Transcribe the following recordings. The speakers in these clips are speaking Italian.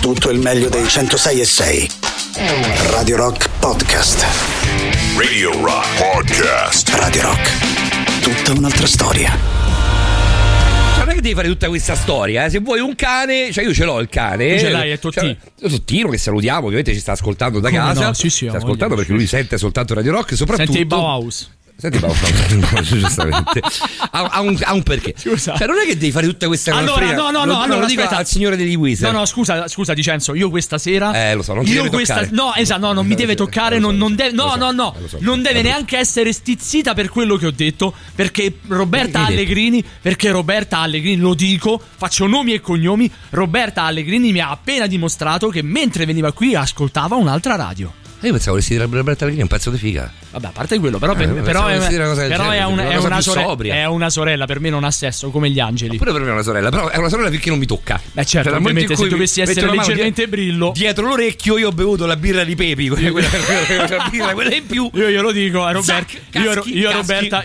tutto il meglio dei 106.6. Radio Rock Podcast. Radio Rock Podcast. Radio Rock. Tutta un'altra storia. Non è che devi fare tutta questa storia, eh? Se vuoi un cane, cioè io ce l'ho il cane. Tu ce l'hai, è Tottino. Tottino, che salutiamo, ovviamente ci sta ascoltando da casa. No, sì, sta ascoltando perché lui sente soltanto Radio Rock, soprattutto sente i Bauhaus. Senti, Paolo, giustamente ha un perché. Scusa. Cioè, non è che devi fare tutta questa allora, no, lo dico al signore degli Wizard. No, scusa, Dicenzo, io questa sera. Lo so, non ti deve toccare. No, esatto, non mi deve toccare. Non deve. No. Non deve neanche essere stizzita per quello che ho detto. Perché Roberta Allegrini, lo dico, faccio nomi e cognomi. Roberta Allegrini mi ha appena dimostrato che mentre veniva qui ascoltava un'altra radio. Io pensavo che si direbbe Roberta Allegrini un pezzo di figa. Vabbè, a parte quello, è una sorella, per me non ha sesso come gli angeli. Oppure per me è una sorella, però è una sorella finché non mi tocca. Beh certo, ovviamente se dovessi essere leggermente brillo. Dietro l'orecchio io ho bevuto la birra di Pepi, quella in più. Io glielo dico a Roberta.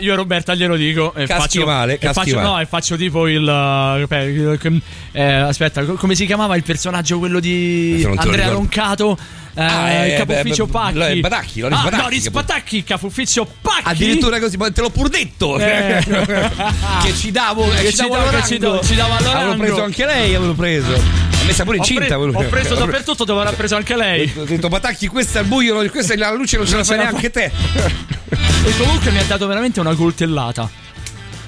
Io a Roberta glielo dico e caschi faccio male, faccio tipo il aspetta, come si chiamava il personaggio quello di Andrea Roncato? Capufficio Pacchi. Loris Patacchi, capufficio Pacchi. Addirittura così, ma te l'ho pur detto. Che ci davo, all'orango. Avevo preso anche lei, Ho messa pure incinta. Ho preso dappertutto, dove avrà preso anche lei. Ho detto Patacchi, questa è al buio, questa è la luce, non ce la fai neanche te. E comunque mi ha dato veramente una coltellata.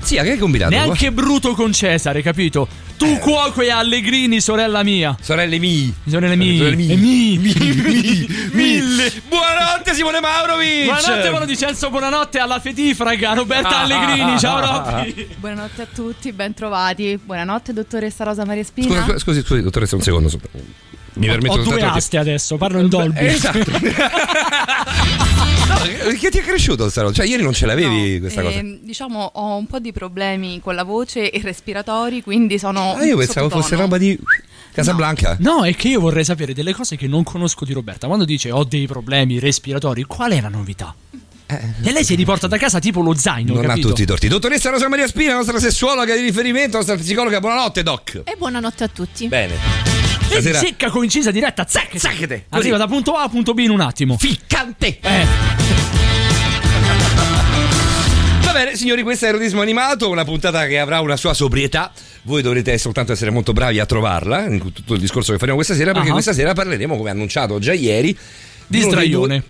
Sì, che hai combinato? Neanche Bruto con Cesare, capito? Tu cuoco e Allegrini, sorella mia. Sorelle mie. Buonanotte Simone Maurovic. Buonanotte Paolo Di Censo, buonanotte alla fetifraga Roberta Allegrini. Ciao Robby. Buonanotte a tutti, bentrovati. Buonanotte dottoressa Rosa Maria Spina. Scusi dottoressa, un secondo. Mi permetto, ho due aste adesso, parlo in Dolby. Esatto. Che ti è cresciuto? Cioè ieri non ce l'avevi, no, questa cosa. Diciamo, ho un po' di problemi con la voce e respiratori, quindi sono io pensavo fosse roba di Casablanca. No, è che io vorrei sapere delle cose che non conosco di Roberta. Quando dice ho dei problemi respiratori, qual è la novità? E lei si riporta da casa tipo lo zaino. Non capito? Ha tutti i torti. Dottoressa Rosa Maria Spina, nostra sessuologa di riferimento, nostra psicologa, buonanotte doc. E buonanotte a tutti. Bene. Stasera. Secca, coincisa, diretta, zacchete. Arriva da punto A a punto B in un attimo. Ficcante. Va bene signori, questo è Erotismo Animato, una puntata che avrà una sua sobrietà. Voi dovrete soltanto essere molto bravi a trovarla in tutto il discorso che faremo questa sera, perché questa sera parleremo, come annunciato già ieri, di sdraione.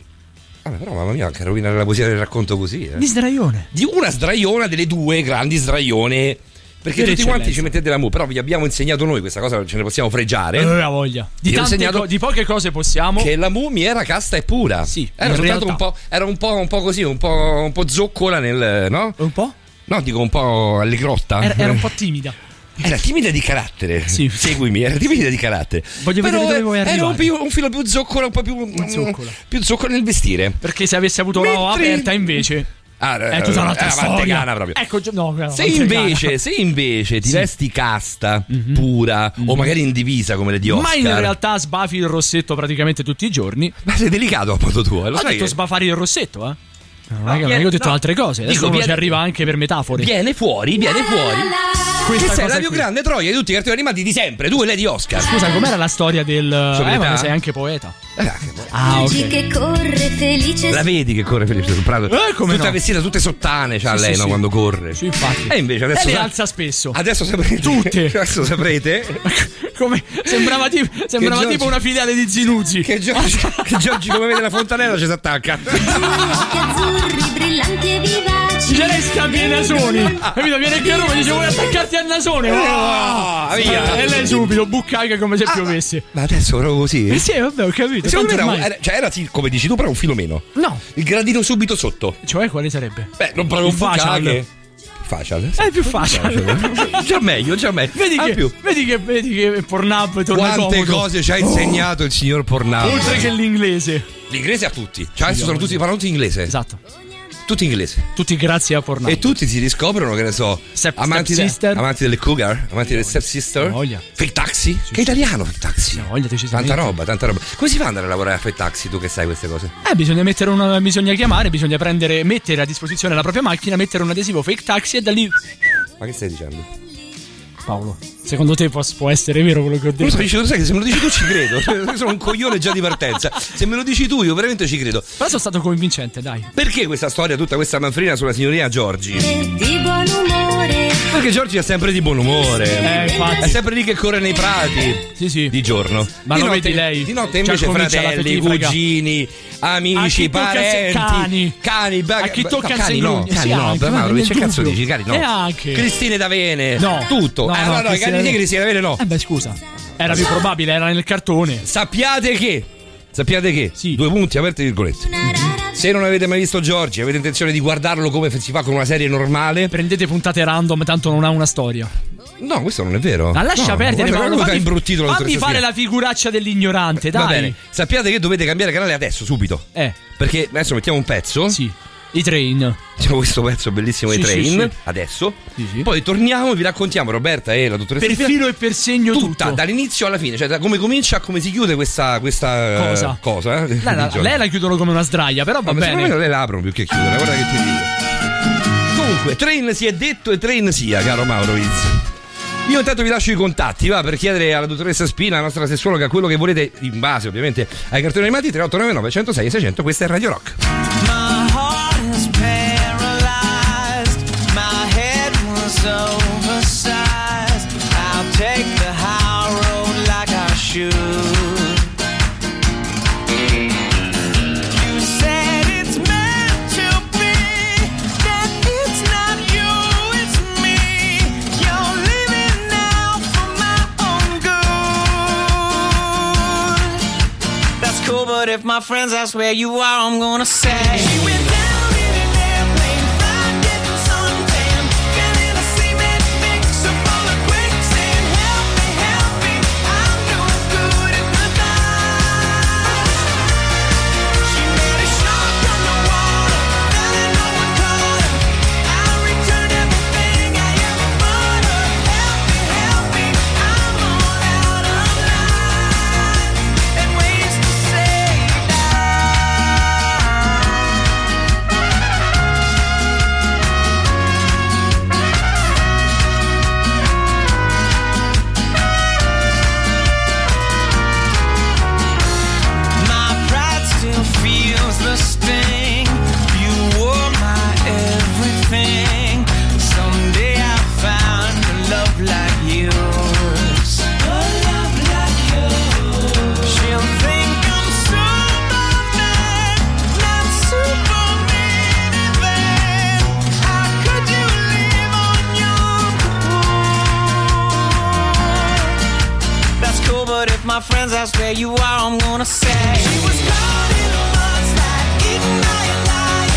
Però mamma mia, che rovinare la poesia del racconto così. Di sdraione. Di una sdraiona, delle due grandi sdraione. Perché tutti quanti ci mettete la mu, però vi abbiamo insegnato noi questa cosa, ce ne possiamo fregiare. Non aveva voglia. Di tante di poche cose possiamo. Che la mu mi era casta e pura. Sì. Era soltanto un po' così, un po' zoccola nel, no? Un po'? No, dico un po' allegrotta. Era un po' timida. Era timida di carattere. Sì. Seguimi, era timida di carattere. Voglio vedere dove vuoi arrivare. Era un filo più zoccola, un po' più zoccola nel vestire. Perché se avessi avuto la O aperta invece. È tutta un'altra storia. Proprio. Ecco, no, se invece ti vesti casta, pura, o magari in divisa come le di Oscar, ma in realtà sbafi il rossetto praticamente tutti i giorni. Ma sei delicato a modo tuo. Ho detto sbafare il rossetto, eh? Io ho detto altre cose. Adesso uno ci arriva anche per metafore. Viene fuori. Questa è la più grande troia di tutti i cartoni animati di sempre. Tu e Lady Oscar. Scusa, com'era la storia del ma sei anche poeta. Okay. Che corre felice. La vedi che corre felice sul prato. Tutta vestita, tutte sottane c'ha lei, no? Quando corre. Sì, infatti. E invece adesso le alza spesso. Adesso saprete. Tutte. Adesso saprete. Come sembrava tipo una filiale di Zinuzzi. Che Giorgi come vede la fontanella ci si attacca. Brillanti e vivaci. C'è lei scappi ai nasoni. Capito? Viene anche a Roma e dice: vuoi attaccarti al nasone? Via. E lei subito bucaica come se piovesse. Ma adesso proprio così? Eh sì, vabbè, ho capito. Secondo me era sì, come dici tu, però un filo meno. No. Il gradino subito sotto. Cioè, quale sarebbe? Beh, non proprio facile. È più facile. Già meglio. Vedi che Pornhub torna comodo. Quante cose ci ha insegnato il signor Pornhub. Oltre che l'inglese. L'inglese a tutti, cioè adesso sono tutti, parlano tutti inglese. Esatto. Tutti inglese. Tutti grazie a Pornhub. E tutti si riscoprono, che ne so, amanti delle cougar, amanti delle step sister, Fake Taxi, sì. Che è italiano Fake Taxi. Tanta roba. Come si fa ad andare a lavorare a Fake Taxi, tu che sai queste cose? Bisogna chiamare, bisogna mettere a disposizione la propria macchina, mettere un adesivo Fake Taxi e da lì. Ma che stai dicendo? Paolo? Secondo te può essere vero quello che ho detto? Non lo so, dici, sai che se me lo dici tu ci credo. Sono un coglione già di partenza. Se me lo dici tu io veramente ci credo. Però sono stato convincente, dai. Perché questa storia, tutta questa manfrina sulla signorina Giorgi? Di buon umore. Perché Giorgi è sempre di buon umore. Infatti. È sempre lì che corre nei prati. Sì, sì. Di giorno. Ma di non notte, vedi lei. Di notte invece fratelli, cugini, amici, parenti, cani. A chi tocca il segno. Cani no, per Maurovic, che cazzo dici? Cani no. E anche Cristine d'Avene. No. Tutto. No, i cani di Cristine d'Avene no. Beh, scusa. Era più probabile, era nel cartone. Sappiate che? Sì. 2 punti, aperte virgolette. Se non avete mai visto Giorgi, avete intenzione di guardarlo come si fa con una serie normale, prendete puntate random, tanto non ha una storia. No, questo non è vero. Ma lascia perdere, Paolo, fammi fare la figuraccia dell'ignorante, dai. Va bene. Sappiate che dovete cambiare canale adesso, subito. Perché adesso mettiamo un pezzo. Sì. I Train. C'è questo pezzo bellissimo dei Train. Sì. Adesso. Sì. Poi torniamo e vi raccontiamo Roberta e la dottoressa. Per filo e per segno tutta, dall'inizio alla fine, cioè da come comincia a come si chiude questa cosa. Lei la chiudono come una sdraia, però va bene. Secondo me lei la aprono più che chiudono. Guarda che ti dico. Comunque, Train si è detto e Train sia, caro Maurovic. Io intanto vi lascio i contatti, va, per chiedere alla dottoressa Spina, la nostra sessuologa, quello che volete in base ovviamente ai cartoni animati. 3899 106 600. Questa è Radio Rock. My heart is paralyzed, my head was oversized, I'll take the high road like I should. But if my friends ask where you are, I'm gonna say she went down. My friends, I swear you are, I'm gonna say she was caught in a mudslide, eaten by a lion,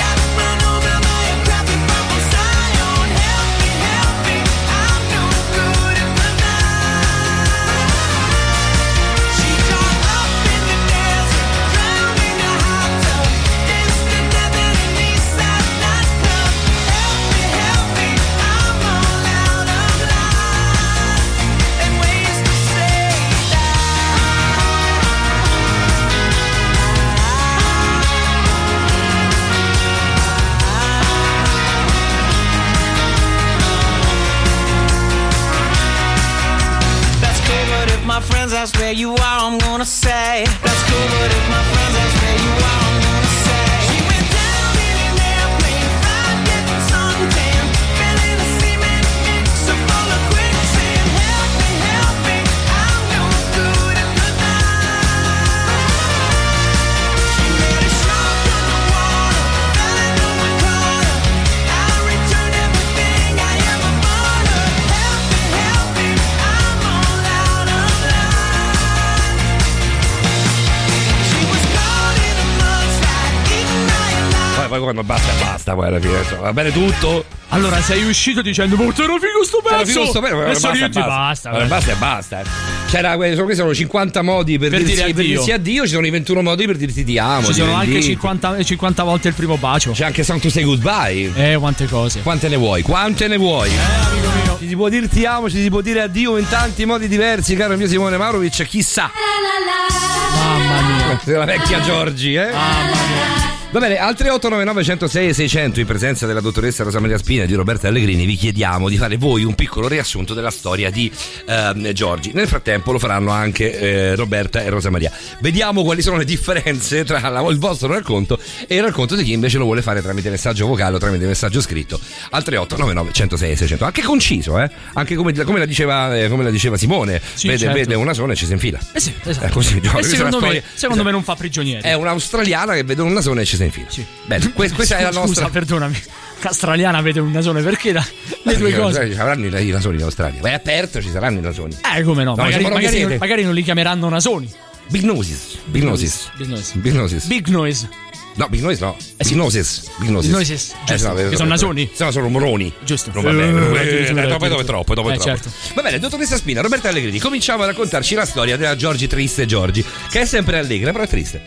got run over by a crappy purple scion. Help me, help me, I'm no good in my mind. She got up in the desert, drowned in a hot tub, danced to death in an Eastside nightclub. Help me, I'm all out of line, and ways to say. My friends, that's where you are, I'm gonna say that's cool, but if my friends, that's where you are, I'm gonna say she went down in an airplane, fried, getting suntan, fell in a cement mixer full of quicksand. Help me, I'm no good at the night. She made a shark on the water, fell in the water. I returned everything I ever bought her. Help me, I'm all out of. Poi quando basta, poi alla fine va bene tutto. Allora sei uscito dicendo era figo sto pezzo, basta. C'era questi sono 50 modi per dirsi addio. Ci sono i 21 modi per dirti ti amo. Ci sono anche 50 volte il primo bacio. C'è anche Song to Say Goodbye. Quante cose. Quante ne vuoi. Amico mio. Ci si può dire ti amo, ci si può dire addio in tanti modi diversi, caro mio Simone Maurovic. Chissà. Mamma mia. La vecchia Giorgi. Mamma mia. Va bene, al 3899 106 600, in presenza della dottoressa Rosa Maria Spina e di Roberta Allegrini, vi chiediamo di fare voi un piccolo riassunto della storia di Giorgi. Nel frattempo lo faranno anche Roberta e Rosa Maria. Vediamo quali sono le differenze tra il vostro racconto e il racconto di chi invece lo vuole fare tramite messaggio vocale o tramite messaggio scritto al 3899 106 600. Anche conciso, anche come la diceva Simone, sì, vede una sola e ci si infila. Sì, esatto. Così, Giorgi, secondo me non fa prigionieri. È un'australiana che vede un nasone e ci sta in fila. Sì. Bene, questa è la nostra. Scusa, perdonami. L'australiana vede un nasone, perché le due cose. Ci saranno i nasoni in Australia. Ma è aperto, ci saranno i nasoni. Come no? Magari non li chiameranno nasoni. Big noises. No, big noise no. Big noises. Giusto, che sono nasoni. Se no sono moroni. Giusto. Non va bene. Dopo è troppo. Certo. Va bene, dottoressa Spina, Roberta Allegrini, cominciamo a raccontarci la storia della Giorgi triste Giorgi, che è sempre allegra però è triste.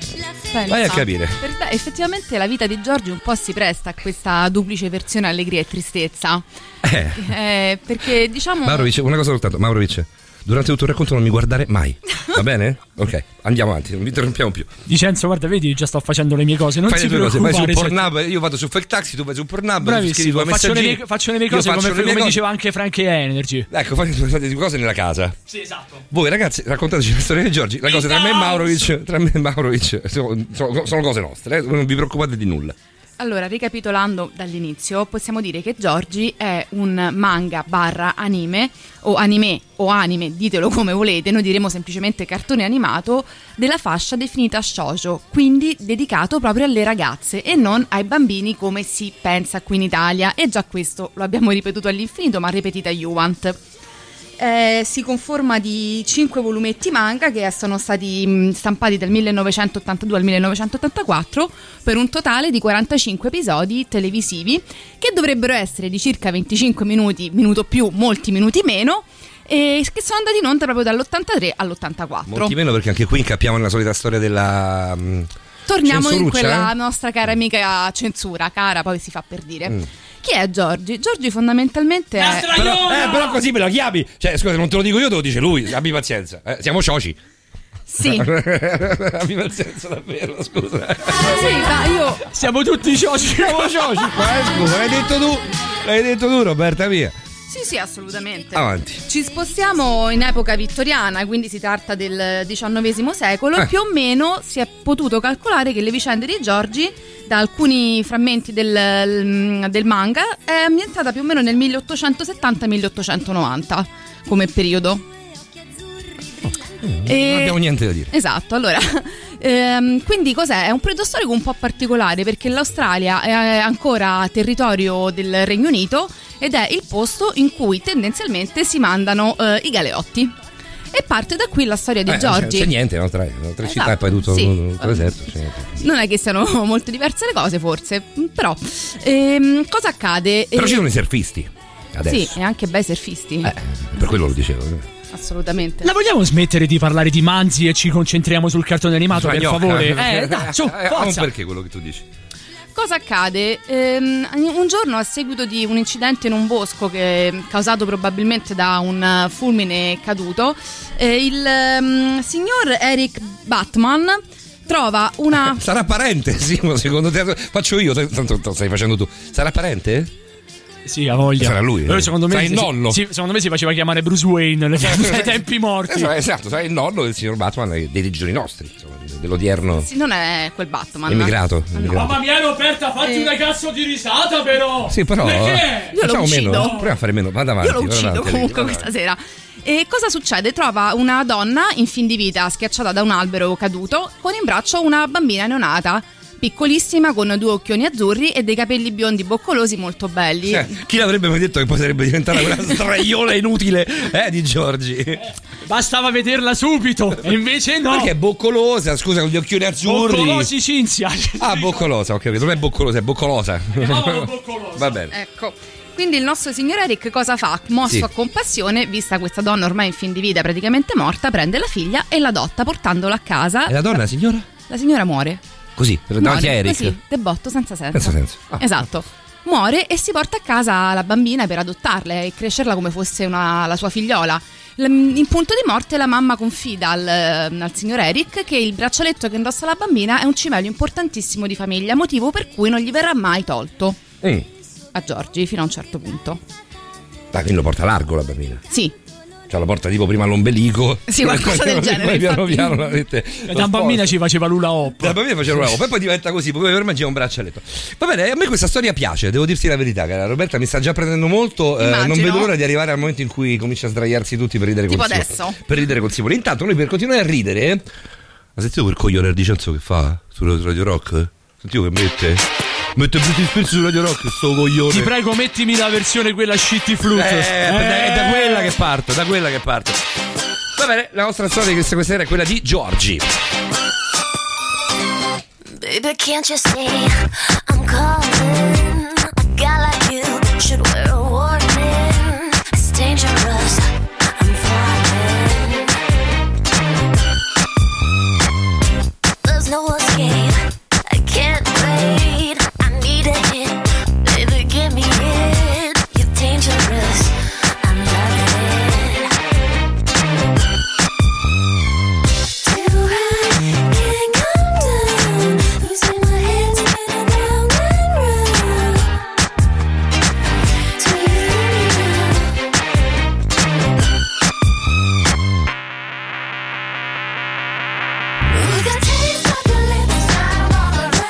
Vai a capire. Effettivamente la vita di Giorgi un po' si presta a questa duplice versione allegria e tristezza. Perché diciamo Maurovic, una cosa soltanto, Maurovic, durante tutto il racconto non mi guardare mai, va bene? Ok, andiamo avanti, non vi interrompiamo più. Vincenzo, guarda, vedi, già sto facendo le mie cose. Non si preoccupare, vai su Pornhub, io vado su Fake Taxi, tu vai su Pornhub. Bravissimo, faccio le mie cose come diceva anche Frank e Energy. Ecco, fate le cose nella casa. Sì, esatto. Voi ragazzi, raccontateci la storia di Giorgi. La cosa tra me e Maurovic sono cose nostre, non vi preoccupate di nulla. Allora, ricapitolando dall'inizio, possiamo dire che Giorgi è un manga / anime, ditelo come volete, noi diremo semplicemente cartone animato della fascia definita shoujo, quindi dedicato proprio alle ragazze e non ai bambini come si pensa qui in Italia, e già questo lo abbiamo ripetuto all'infinito, ma ripetita iuvant. Si conforma di 5 volumetti manga che sono stati stampati dal 1982 al 1984 per un totale di 45 episodi televisivi che dovrebbero essere di circa 25 minuti, minuto più, molti minuti meno, e che sono andati in onda proprio dall'83 all'84. Molti meno perché anche qui incappiamo nella solita storia della... Torniamo in quella nostra cara amica censura, cara poi si fa per dire. Chi è Giorgi? Giorgi fondamentalmente è... Però così me la chiami. Cioè, scusa, non te lo dico io, te lo dice lui. Abbi pazienza. Siamo soci. Sì. Abbi pazienza davvero, scusa. Sì, ma io... Siamo tutti soci. Siamo soci qua, scusa. L'hai detto tu, Roberta, via. Sì, assolutamente. Avanti. Ci spostiamo in epoca vittoriana, quindi si tratta del XIX secolo. Più o meno si è potuto calcolare che le vicende di Giorgi, da alcuni frammenti del manga, è ambientata più o meno nel 1870-1890 come periodo. Non abbiamo niente da dire. Esatto, allora... quindi cos'è? È un periodo storico un po' particolare perché l'Australia è ancora territorio del Regno Unito ed è il posto in cui tendenzialmente si mandano i galeotti. E parte da qui la storia di Giorgi. C'è niente, no? Tre città e poi tutto il deserto. Non è che siano molto diverse le cose forse, però cosa accade? Però ci sono i surfisti adesso. Sì, e anche bei surfisti. Per quello lo dicevo. Assolutamente. La vogliamo smettere di parlare di manzi e ci concentriamo sul cartone animato, per favore? Forza. Perché quello che tu dici? Cosa accade? Un giorno, a seguito di un incidente in un bosco causato probabilmente da un fulmine caduto, il signor Eric Batman trova una... Sarà parente, Simo, secondo te? Faccio io, tanto stai facendo tu. Sarà parente? Sì, ha voglia. Sarà lui. Però secondo me il nonno. Secondo me si faceva chiamare Bruce Wayne nei tempi morti. Esatto, sarà il nonno del signor Batman dei giorni nostri, insomma, dell'odierno. Sì, non è quel Batman. Immigrato. Mamma mia, Roberta, fatti una cazzo di risata, però. Sì, però. Perché? Io lo uccido. Proviamo a fare meno. Vado avanti. Io lo uccido comunque questa sera. E cosa succede? Trova una donna in fin di vita schiacciata da un albero caduto con in braccio una bambina neonata, piccolissima, con 2 occhioni azzurri e dei capelli biondi boccolosi molto belli. Chi l'avrebbe mai detto che poi sarebbe diventata quella straiola inutile di Giorgi? Bastava vederla subito, e invece no. Perché è boccolosa, scusa, con gli occhioni azzurri. Boccolosi, Cinzia. Ah, boccolosa, ho capito. Non è boccolosa, è boccolosa. Va bene. Ecco. Quindi il nostro signor Eric cosa fa? Mosso a compassione, vista questa donna ormai in fin di vita, praticamente morta, prende la figlia e la adotta, portandola a casa. E la donna, signora? La signora muore. Così, davanti a Eric. Così, debotto, senza senso. Esatto. Muore e si porta a casa la bambina per adottarla e crescerla come fosse la sua figliola. In punto di morte la mamma confida al signor Eric che il braccialetto che indossa la bambina è un cimelio importantissimo di famiglia, motivo per cui non gli verrà mai tolto. A Giorgi, fino a un certo punto. Ah, quindi lo porta largo la bambina? Sì. Cioè la porta tipo prima all'ombelico. Sì, qualcosa del genere. Piano piano la mette. Da bambina ci faceva l'ula hop. Da bambina faceva l'ula hop. E poi diventa così, poi per mangiare un braccialetto. Va bene, a me questa storia piace, devo dirti la verità, cara Roberta, mi sta già prendendo molto. Non vedo l'ora di arrivare al momento in cui comincia a sdraiarsi tutti per ridere tipo col adesso. Per ridere col Simone. Intanto noi per continuare a ridere. Ma sentito quel coglione di Cenzo che fa su Radio Rock? Sentivo che mette. Mette tutti i spiriti su Radio Rock, sto coglione. Ti prego, mettimi la versione quella shitty flute. È da quella che parto, Va bene, la nostra storia di questa sera è quella di Giorgi. Baby, can't you see I'm calling? A guy like you should wear a warning. It's dangerous, I'm falling. There's no escape, I can't wait. Baby, give me it. You're dangerous, I'm loving it. Till I can't come down, losing my head, spinning round and round. Till you figure out. You got taste like a lips, I'm all around.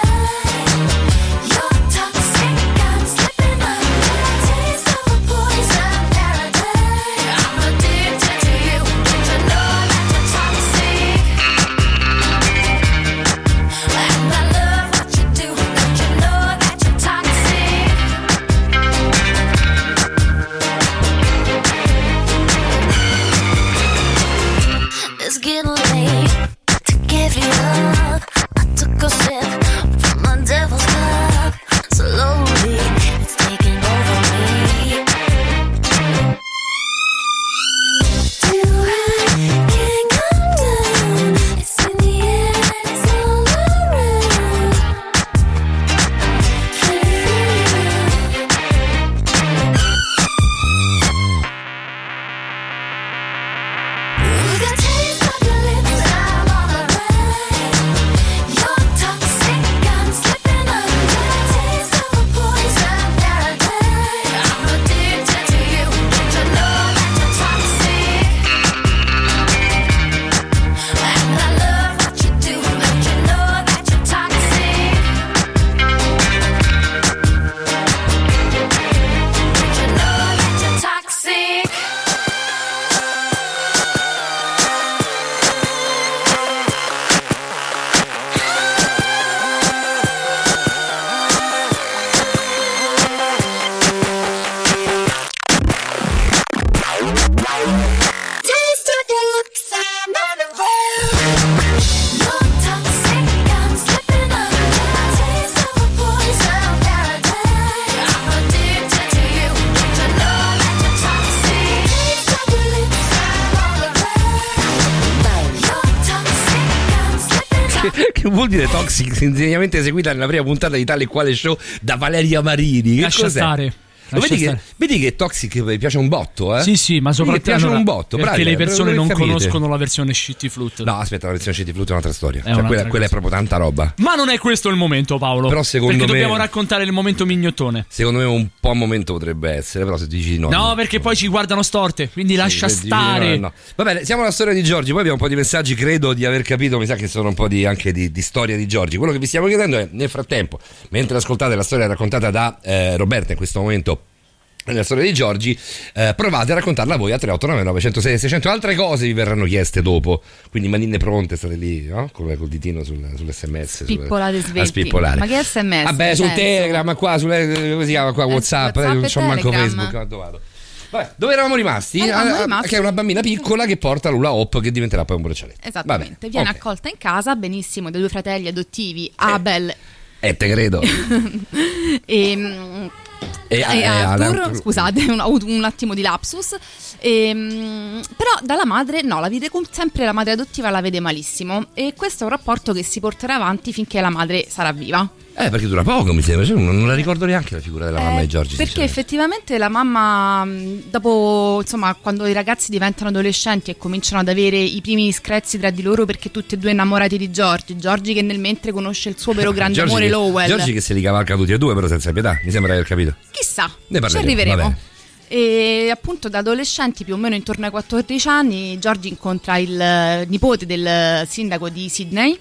Toxic, ingegnamente eseguita nella prima puntata di Tale e Quale Show da Valeria Marini. Lascia stare. Lo vedi che Toxic piace un botto, eh? Sì, ma soprattutto piace un botto, perché bravi, le persone non conoscono la versione Shitty Flute. No, aspetta, la versione Shitty Flute è un'altra storia. È cioè, un'altra quella è proprio tanta roba. Ma non è questo il momento, Paolo. Però secondo me dobbiamo raccontare il momento mignottone. Secondo me un po' un momento potrebbe essere, però se dici no, perché poi ci guardano storte, quindi sì, lascia stare. No. Va bene, siamo alla storia di Giorgi, poi abbiamo un po' di messaggi, credo di aver capito, mi sa che sono un po' di storia di Giorgi. Quello che vi stiamo chiedendo è, nel frattempo, mentre ascoltate la storia raccontata da Roberta in questo momento, nella storia di Giorgi, provate a raccontarla voi a 3899 106 600. Altre cose vi verranno chieste dopo, quindi manine pronte, state lì, no? Come col ditino sull'SMS, a spippolare. Ma che SMS? Vabbè, sul Telegram, ma qua come si chiama qua, WhatsApp, non c'ho manco Facebook, quando vado. Vabbè, dove eravamo rimasti? Che è una bambina piccola che porta l'ula hop, che diventerà poi un braccialetto. Esattamente. Vabbè, viene accolta in casa benissimo dai due fratelli adottivi, Abel. Te credo. E e Arthur, scusate, ho avuto un attimo di lapsus. Però dalla madre no, la vede sempre, la madre adottiva la vede malissimo, e questo è un rapporto che si porterà avanti finché la madre sarà viva. Perché dura poco, mi sembra, cioè, non la ricordo neanche la figura della mamma di Giorgi. Perché effettivamente la mamma, dopo, insomma, quando i ragazzi diventano adolescenti e cominciano ad avere i primi screzi tra di loro, perché tutti e due innamorati di Giorgi che nel mentre conosce il suo vero grande amore, Lowell. Giorgi che se li cavalca tutti e due, però senza pietà, mi sembra di aver capito. Chissà, ci arriveremo. E appunto da adolescenti, più o meno intorno ai 14 anni, Giorgi incontra il nipote del sindaco di Sydney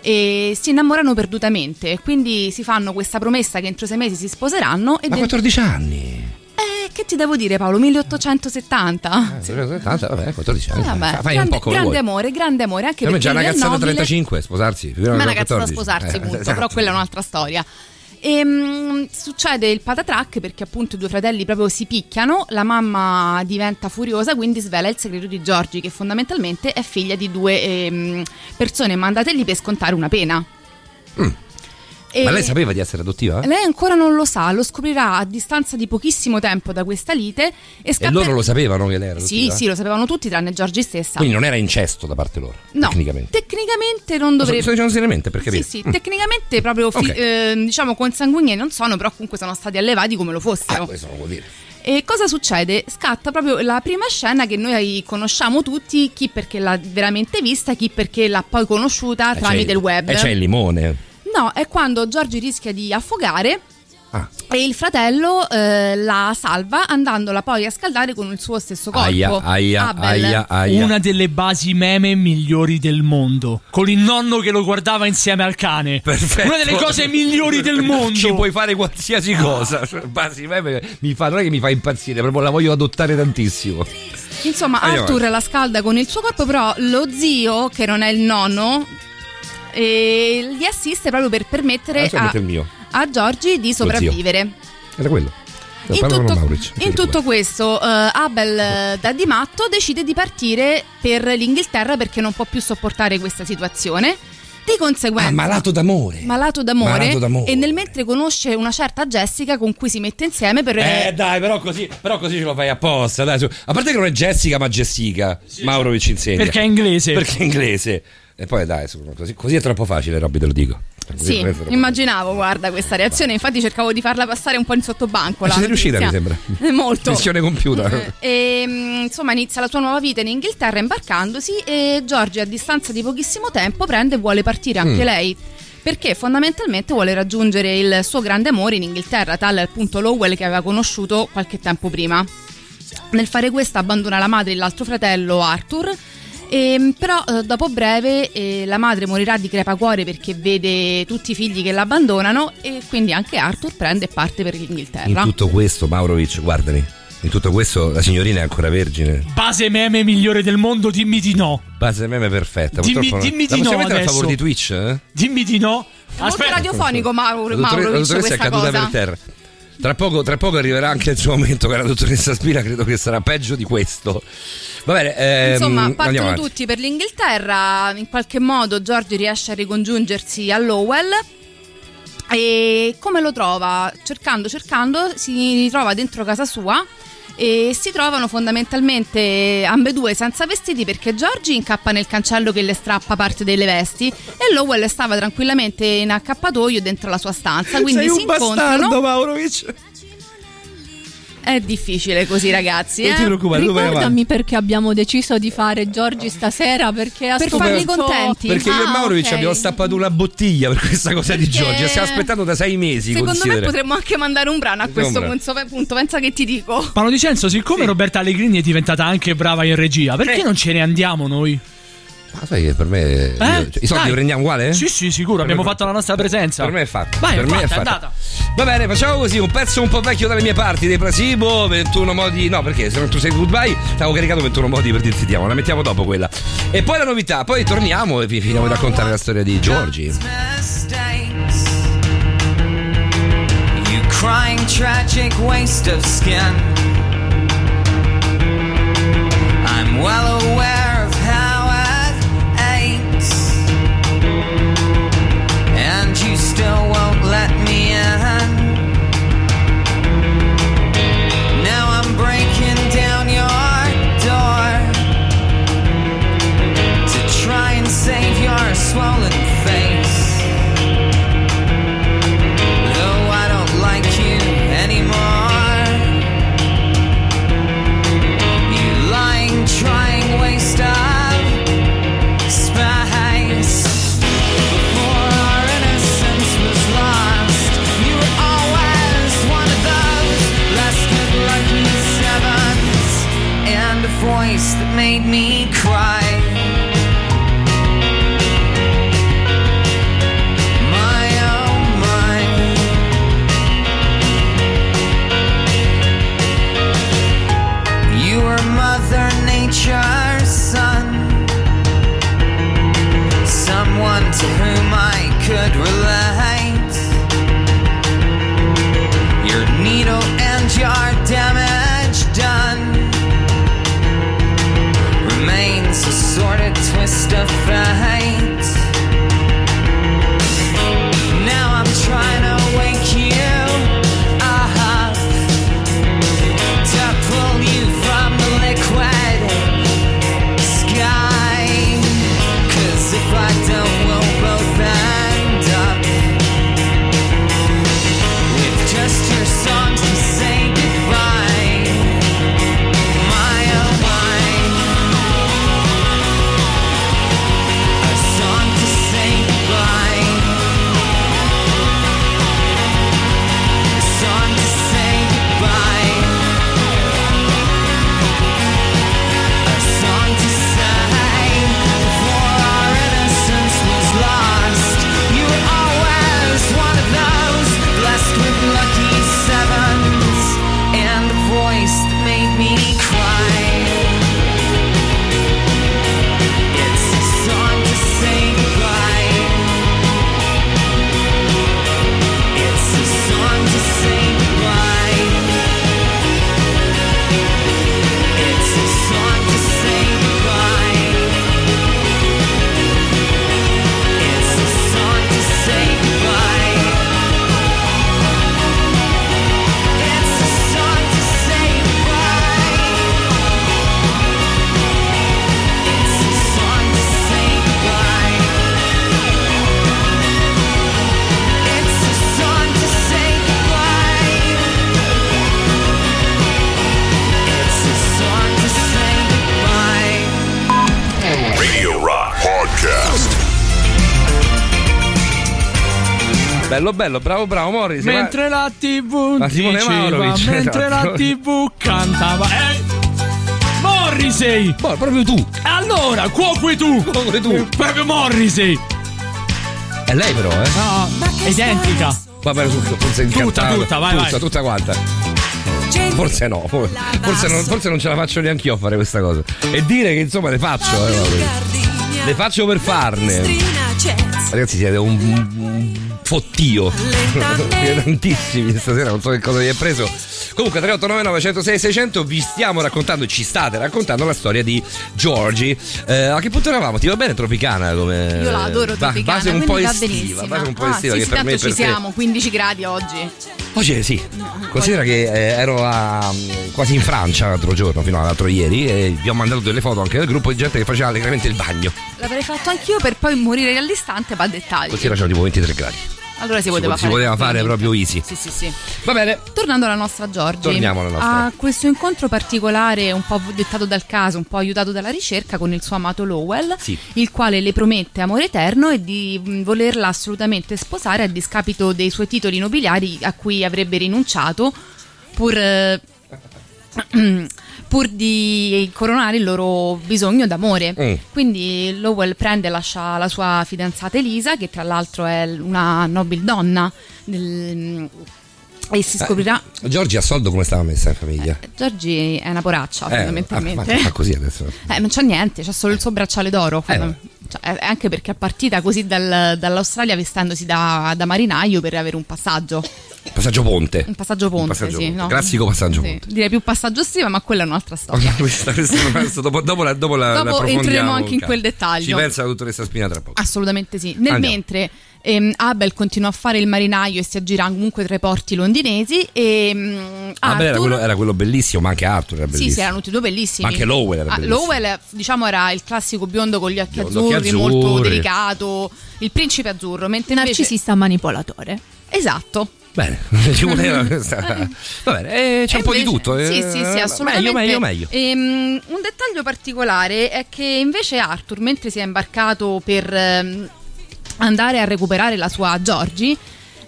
e si innamorano perdutamente, quindi si fanno questa promessa che entro 6 mesi si sposeranno. Ma 14 anni? Che ti devo dire, Paolo? 1870? 1870, vabbè, 14 anni. Vabbè, fai grande, un po' come grande vuoi. Amore, grande amore. Anche ma perché è già una ragazza da 35 sposarsi. Ma una ragazza da sposarsi, punto. Esatto. Però quella è un'altra storia. E succede il patatrack, perché appunto i due fratelli proprio si picchiano. La mamma diventa furiosa, quindi svela il segreto di Giorgi, che fondamentalmente è figlia di due persone mandate lì per scontare una pena. Ma lei sapeva di essere adottiva? Lei ancora non lo sa, lo scoprirà a distanza di pochissimo tempo da questa lite. E loro lo sapevano che lei era adottiva? Sì, lo sapevano tutti tranne Giorgi stessa. Quindi non era incesto da parte loro? No, tecnicamente non dovrebbe. Sto dicendo seriamente per capire. Sì, tecnicamente proprio diciamo consanguinei non sono, però comunque sono stati allevati come lo fossero. Questo non vuol dire. E cosa succede? Scatta proprio la prima scena che noi conosciamo tutti, chi perché l'ha veramente vista, chi perché l'ha poi conosciuta tramite il web. E c'è il limone. No, è quando Giorgi rischia di affogare e il fratello la salva andandola poi a scaldare con il suo stesso corpo. Abel. Una delle basi meme migliori del mondo, con il nonno che lo guardava insieme al cane. Perfetto. Una delle cose migliori del mondo. Ci puoi fare qualsiasi cosa. Basi meme mi fa, non è che mi fa impazzire, proprio la voglio adottare tantissimo. Insomma, Arthur la scalda con il suo corpo, però lo zio, che non è il nonno, e gli assiste proprio per permettere a Giorgi di sopravvivere. Era quello. In tutto questo Abel da di matto decide di partire per l'Inghilterra perché non può più sopportare questa situazione. Di conseguenza malato d'amore, e nel mentre conosce una certa Jessica con cui si mette insieme per dai, però così ce lo fai apposta, dai, su. A parte che non è Jessica ma Jessica, sì, Maurovic insegna. Perché è inglese. E poi dai, così è troppo facile, Robby, te lo dico. Sì, immaginavo, guarda, questa reazione. Infatti cercavo di farla passare un po' in sottobanco. Ci sei riuscita, mi sembra. Molto. Missione compiuta. E insomma inizia la sua nuova vita in Inghilterra imbarcandosi, e Giorgi a distanza di pochissimo tempo prende e vuole partire anche lei, perché fondamentalmente vuole raggiungere il suo grande amore in Inghilterra, tale appunto Lowell che aveva conosciuto qualche tempo prima. Nel fare questo abbandona la madre e l'altro fratello Arthur. Però dopo breve la madre morirà di crepacuore perché vede tutti i figli che l'abbandonano, e quindi anche Arthur prende e parte per l'Inghilterra. In tutto questo, Maurovic, guardami, in tutto questo la signorina è ancora vergine. Base meme migliore del mondo, dimmi di no. Base meme perfetta. Dimmi di no adesso. A favore di Twitch? Dimmi di no. Aspetta, radiofonico Maurovic, questa è caduta per terra. Tra poco arriverà anche il suo momento, cara dottoressa Spina, credo che sarà peggio di questo. Va bene, insomma, partono tutti per l'Inghilterra. In qualche modo Giorgi riesce a ricongiungersi a Lowell. E come lo trova? Cercando, si ritrova dentro casa sua e si trovano fondamentalmente ambedue senza vestiti, perché Giorgi incappa nel cancello che le strappa parte delle vesti e Lowell stava tranquillamente in accappatoio dentro la sua stanza, quindi si incontrano. Sei un bastardo, Maurovic. È difficile così, ragazzi. Non ti preoccupare, ricordami perché abbiamo deciso di fare Giorgi stasera, perché per farli contenti. Perché io e Maurovic abbiamo stappato una bottiglia per questa cosa di Giorgi. Stiamo aspettando da 6 mesi. Secondo me potremmo anche mandare un brano a questo punto. Pensa che ti dico. Paolo Di Censo, siccome Roberta Allegrini è diventata anche brava in regia, perché non ce ne andiamo noi? Ma sai che per me i soldi li prendiamo uguale? Sì, sicuro, abbiamo fatto la nostra presenza. Per me è fatta. Vai, per me è fatta. Va bene, facciamo così, un pezzo un po' vecchio dalle mie parti dei Prasibo, 21 modi. No, perché se non tu sei goodbye, stavo caricato 21 modi per dirti diamo, la mettiamo dopo quella. E poi la novità, poi torniamo e vi finiamo di raccontare la storia di Giorgi. You crying tragic waste of skin. I'm well aware of how and you still won't let me in. to whom I could relate. Your needle and your damage done remains a sordid twist of fate. Now I'm trying to wake you up, to pull you from the liquid sky. 'Cause if I don't, we'll both end up with just your songs to say goodbye. My oh my, a song to say goodbye, a song to say goodbye, a song to say before our innocence was lost. You were always one of those blessed with lucky sevens and a voice that made me cry. It's a song to say goodbye. It's a song to say goodbye. It's a song to say goodbye. It's a song to say goodbye. It's a song to say goodbye. It's a song to say goodbye. It's a song to say goodbye. It's a song to say goodbye. Radio Rock Podcast. Bello bello, bravo bravo Morrissey. Mentre la TV Ma Simone Maurovic, mentre esatto. la TV cantava. Morrissey! Boh, proprio tu! Allora, cuoque tu! Cuoque tu! Proprio Morrissey! È lei però, eh? No, è identica. Vabbè, forse è incantata. Tutta, vai, vai. Tutta quanta. Forse no, forse non ce la faccio neanche io a fare questa cosa. E dire che insomma le faccio, le faccio per farne. Ragazzi, siete un fottio. Siete tantissimi stasera, non so che cosa vi è preso. Comunque 3899 106 600, vi stiamo raccontando, ci state raccontando la storia di Giorgi. A che punto eravamo? Ti va bene Tropicana? Come... Io la adoro Tropicana, base un po' estiva, base un po' estiva, sì, che sì, per me ci per siamo, 15 gradi oggi. Oggi sì, no, considera che ero quasi in Francia l'altro giorno, fino all'altro ieri, e vi ho mandato delle foto anche del gruppo di gente che faceva allegramente il bagno. L'avrei fatto anch'io per poi morire all'istante, ma a dettagli. Così c'erano tipo 23 gradi. Allora si poteva fare proprio easy. Sì, sì, sì. Va bene. Tornando alla nostra Giorgi. Torniamo alla nostra. A questo incontro particolare, un po' dettato dal caso, un po' aiutato dalla ricerca, con il suo amato Lowell, sì. Il quale le promette amore eterno e di volerla assolutamente sposare a discapito dei suoi titoli nobiliari a cui avrebbe rinunciato pur di coronare il loro bisogno d'amore. Quindi Lowell prende e lascia la sua fidanzata Elisa, che tra l'altro è una nobile donna e si scoprirà. Giorgi a soldo come stava messa in famiglia? Giorgi è una poraccia fondamentalmente, ma così adesso non c'ha niente, c'ha solo il suo bracciale d'oro, cioè, anche perché è partita così dall'Australia vestendosi da marinaio per avere un passaggio. Un passaggio ponte, sì, no? Classico passaggio ponte. Sì. Direi più passaggio estiva, ma quella è un'altra storia. questa, dopo entreremo anche in quel dettaglio. Ci pensa la dottoressa Spina tra poco. Assolutamente sì. Nel mentre Abel continua a fare il marinaio e si aggira comunque tra i porti londinesi. Abel era quello bellissimo, ma anche Arthur era bellissimo. Sì, erano tutti due bellissimi. Ma anche Lowell era bellissimo. Lowell, diciamo, era il classico biondo con gli occhi azzurri, molto delicato, il principe azzurro, mentre narcisista manipolatore. Esatto. Bene, ci voleva questa. Va bene, c'è un po' di tutto. Sì, assolutamente. Meglio. Un dettaglio particolare è che invece Arthur, mentre si è imbarcato per andare a recuperare la sua Giorgi,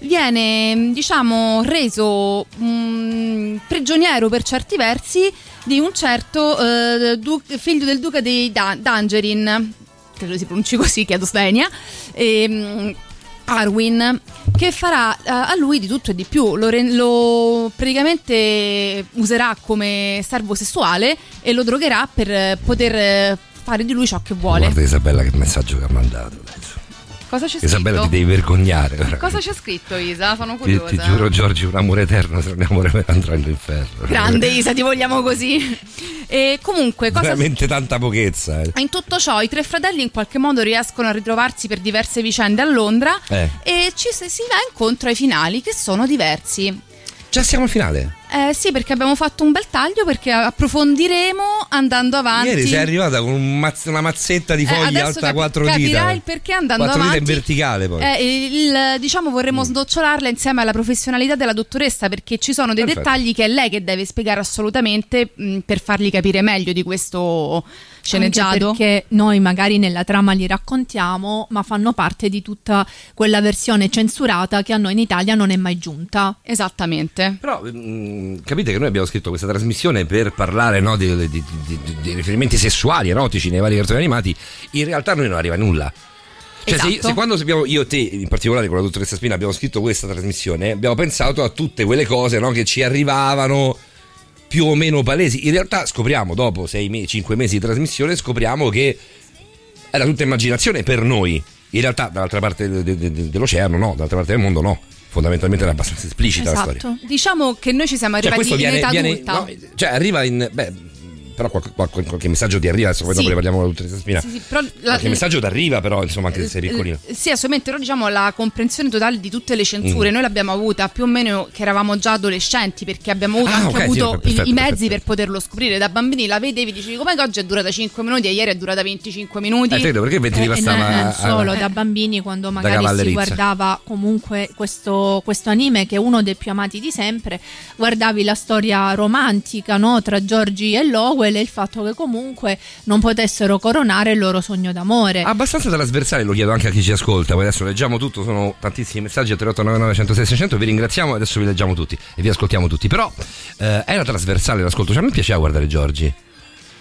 viene, diciamo, reso prigioniero per certi versi di un certo figlio del duca dei Dangerin, credo si pronunci così, chiedo Svenia, Arwin, che farà a lui di tutto e di più, lo praticamente userà come servo sessuale e lo drogherà per poter fare di lui ciò che vuole. Guarda Isabella che messaggio che ha mandato adesso. Cosa c'è scritto? Isabella, ti devi vergognare veramente. Cosa c'è scritto, Isa? Sono curiosa. Ti giuro, Giorgi, un amore eterno, se un amore andrà all'inferno. Grande Isa, ti vogliamo così. E comunque cosa veramente tanta pochezza. In tutto ciò i tre fratelli in qualche modo riescono a ritrovarsi per diverse vicende a Londra e ci si va incontro ai finali, che sono diversi. Già siamo al finale? Sì, perché abbiamo fatto un bel taglio, perché approfondiremo andando avanti. Ieri sei arrivata con una mazzetta di foglia alta 4 dita. Capirai il perché andando avanti. 4 dita in verticale poi. Diciamo vorremmo snocciolarla insieme alla professionalità della dottoressa, perché ci sono dei dettagli che è lei che deve spiegare assolutamente per farli capire meglio di questo sceneggiato. Anche perché noi magari nella trama li raccontiamo, ma fanno parte di tutta quella versione censurata che a noi in Italia non è mai giunta. Esattamente. Però capite che noi abbiamo scritto questa trasmissione per parlare, no, di riferimenti sessuali, erotici nei vari cartoni animati. In realtà noi non arriva nulla. Cioè, esatto. se quando abbiamo, io e te in particolare con la dottoressa Spina, abbiamo scritto questa trasmissione, abbiamo pensato a tutte quelle cose, no, che ci arrivavano più o meno palesi. In realtà scopriamo dopo 5 mesi di trasmissione, scopriamo che era tutta immaginazione per noi. In realtà dall'altra parte dell'oceano no, dall'altra parte del mondo no. Fondamentalmente era abbastanza esplicita, esatto, la storia. Diciamo che noi ci siamo arrivati, cioè, in età adulta. No, cioè arriva in... però qualche messaggio ti arriva, adesso poi dopo ne parliamo con la dottoressa Spina. Sì, però qualche messaggio ti arriva, però insomma, anche se sei piccolino. Sì, assolutamente, però diciamo la comprensione totale di tutte le censure noi l'abbiamo avuta più o meno che eravamo già adolescenti, perché abbiamo avuto i mezzi per poterlo scoprire. Da bambini la vedevi, dicevi come oggi è durata 5 minuti e ieri è durata 25 minuti. Credo, perché 20 bastava. Non solo da bambini, quando magari si guardava comunque questo anime che è uno dei più amati di sempre, guardavi la storia romantica, no, tra Giorgi e Lowell, e il fatto che comunque non potessero coronare il loro sogno d'amore. Abbastanza trasversale, lo chiedo anche a chi ci ascolta, poi adesso leggiamo tutto, sono tantissimi messaggi a 3899 106 600, vi ringraziamo, adesso vi leggiamo tutti e vi ascoltiamo tutti, però era trasversale l'ascolto, cioè a me piaceva guardare Giorgi.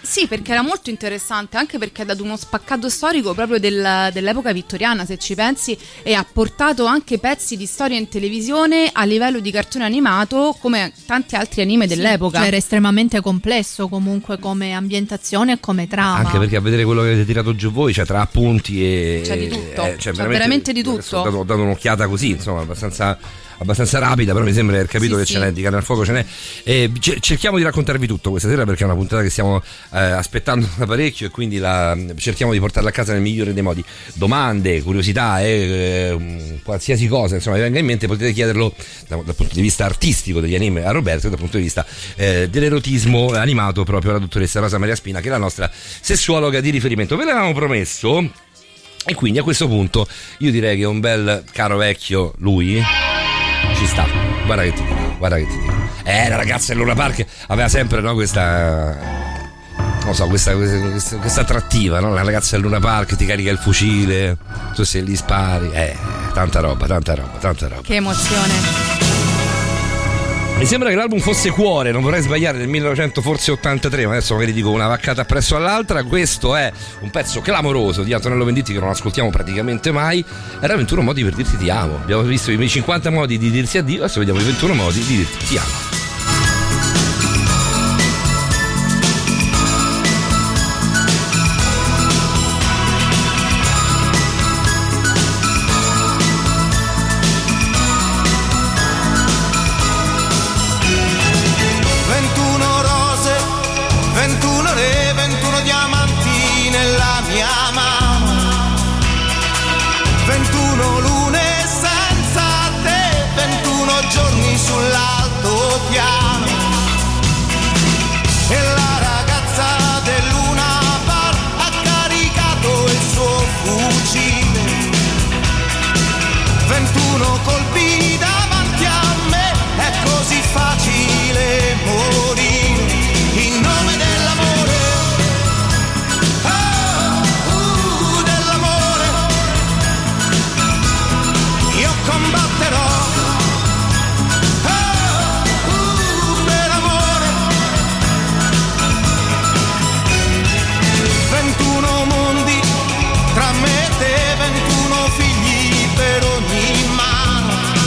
Sì, perché era molto interessante, anche perché ha dato uno spaccato storico proprio dell'epoca vittoriana, se ci pensi, e ha portato anche pezzi di storia in televisione a livello di cartone animato, come tanti altri anime dell'epoca. Cioè era estremamente complesso comunque come ambientazione e come trama. Anche perché a vedere quello che avete tirato giù voi, cioè tra appunti e... c'è di tutto, cioè veramente di tutto. Ho dato un'occhiata così, insomma, abbastanza rapida, però mi sembra di aver capito che ce n'è di carne al fuoco, ce n'è. Cerchiamo di raccontarvi tutto questa sera, perché è una puntata che stiamo aspettando da parecchio, e quindi cerchiamo di portarla a casa nel migliore dei modi. Domande, curiosità, qualsiasi cosa insomma vi venga in mente, potete chiederlo dal punto di vista artistico degli anime a Roberto, e dal punto di vista dell'erotismo animato proprio alla dottoressa Rosa Maria Spina, che è la nostra sessuologa di riferimento. Ve l'avevamo promesso, e quindi a questo punto io direi che un bel caro vecchio lui ci sta. Guarda che ti dico. La ragazza del Luna Park aveva sempre, no, questa attrattiva, no? La ragazza del Luna Park ti carica il fucile, tu se gli spari, tanta roba. Che emozione. Mi sembra che l'album fosse Cuore, non vorrei sbagliare, del 1983, ma adesso magari dico una vaccata appresso all'altra. Questo è un pezzo clamoroso di Antonello Venditti, che non ascoltiamo praticamente mai. Era 21 modi per dirti ti amo. Abbiamo visto i 50 modi di dirsi addio, adesso vediamo i 21 modi di dirti ti amo. Tra me e te, 21 figli per ogni mano.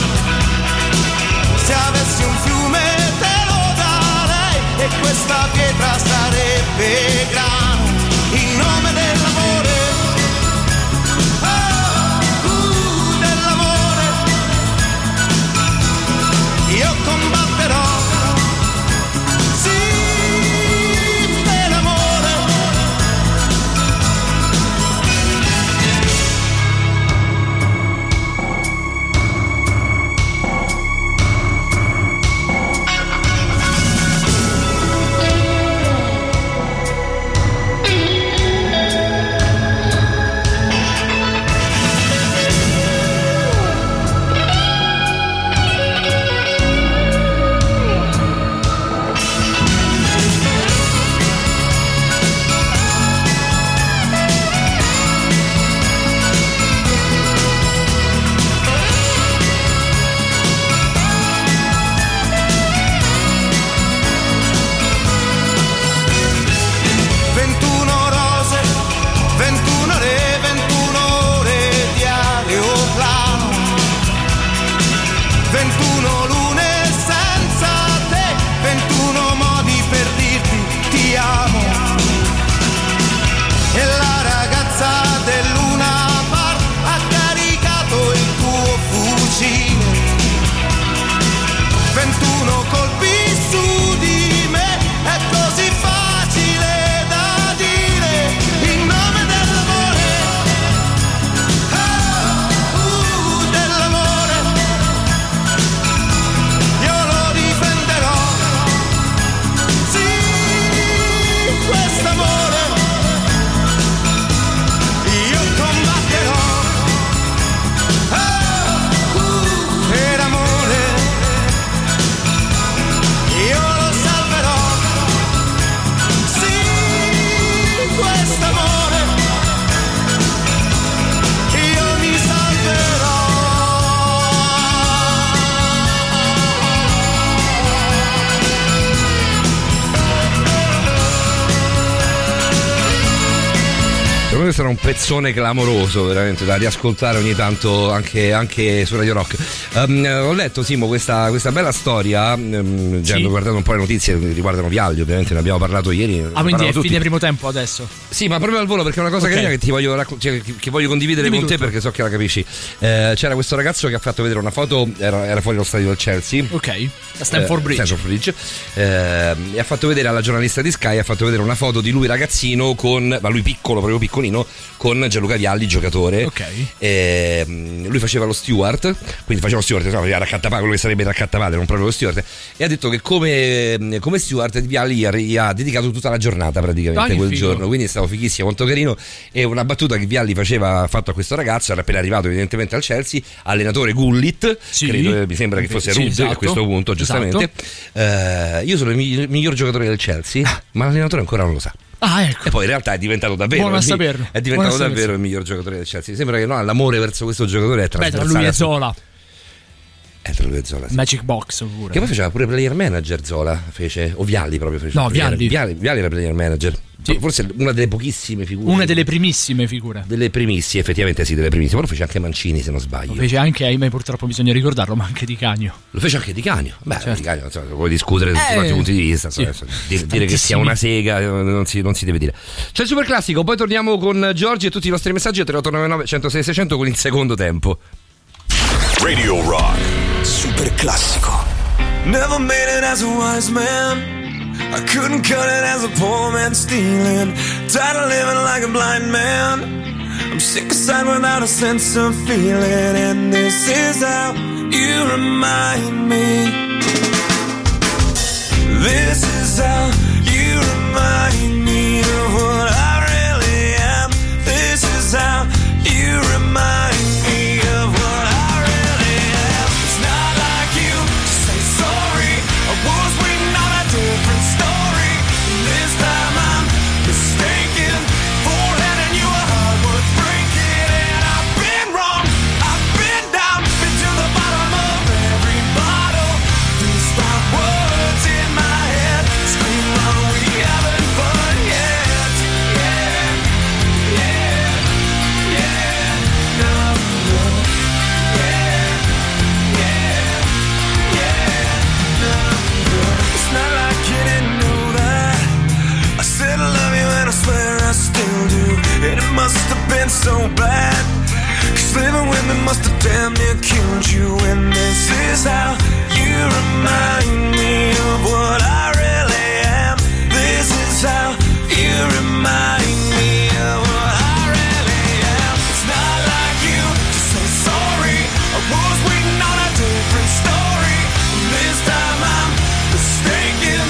secondo me sarà un pezzone clamoroso, veramente da riascoltare ogni tanto anche su Radio Rock. Ho letto, Simo, questa bella storia, già ho guardato un po' le notizie che riguardano Vialli, ovviamente ne abbiamo parlato ieri. Ah, quindi è fine primo tempo adesso? Sì, ma proprio al volo, perché è una cosa carina che ti voglio che voglio condividere. Dimmi con tutto. Te, perché so che la capisci. C'era questo ragazzo che ha fatto vedere una foto, era fuori lo stadio del Chelsea, ok, a Stamford Bridge, e ha fatto vedere alla giornalista di Sky, ha fatto vedere una foto di lui ragazzino con, ma lui piccolo, proprio piccolino, con Gianluca Vialli, giocatore. Ok. Lui faceva lo steward, quindi faceva lo steward, insomma, raccattavate, quello che sarebbe raccattavate, non proprio lo steward, e ha detto che come steward Vialli gli ha dedicato tutta la giornata praticamente giorno, quindi è stato fighissimo, molto carino. E una battuta che Vialli ha fatto a questo ragazzo, era appena arrivato evidentemente al Chelsea, allenatore Gullit, credo, mi sembra che fosse Rudd, esatto, a questo punto, giustamente, esatto. Io sono il miglior giocatore del Chelsea, ma l'allenatore ancora non lo sa. Ah, ecco. E poi in realtà è diventato davvero il miglior giocatore del Chelsea. Mi sembra che l'amore verso questo giocatore è trasversale. Beh, tra lui e Zola. Sì. Magic Box pure. Che poi faceva pure player manager Zola, fece, o Vialli proprio fece. No, Vialli era player manager. Sì. Forse una delle pochissime figure. Una delle primissime figure. Delle primissime, effettivamente sì, delle primissime. Però fece anche Mancini, se non sbaglio. Lo fece anche, ahimè, purtroppo bisogna ricordarlo, ma anche Di Canio. Lo fece anche Di Canio. Beh, certo. Di Canio, insomma, vuoi discutere da tutti i punti di vista. Sì. Dire che sia una sega non si deve dire. C'è il super classico, poi torniamo con Giorgi e tutti i vostri messaggi a 3899 106 600 con il secondo tempo. Radio Rock Super Classico. Never made it as a wise man, I couldn't cut it as a poor man stealing. Tired of living like a blind man, I'm sick aside without a sense of feeling. And this is how you remind me, this is how you remind me of what I really am. This is how you remind me of what I really am. It's not like you to say sorry, I was waiting on a different story. This time I'm mistaken for letting you a heart worth breaking. And I've been wrong, I've been down, been to the bottom of every bottle. These five words in my head scream out, we haven't fun yet. Yeah, yeah, yeah, no, no. Yeah, yeah, yeah, no, no. It's not like you didn't know that I said I love you and I swear I still do. And it must have been so bad, 'cause living with me must have damn near killed you. And this is how you remind me of what I really am. This is how you remind me of what I really am. It's not like you to say sorry, I was waiting on a different story. This time I'm mistaken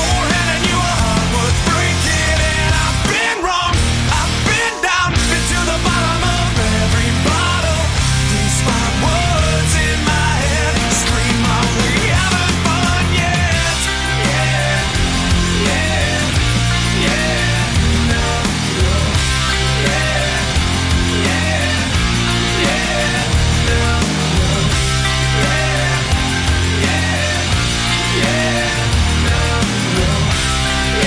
for handing you a heart worth breaking. And I've been wrong, I've been down, been to the bottom of every bottle. These five words in my head scream out, we haven't fun yet. Yeah, yeah, yeah, no, no.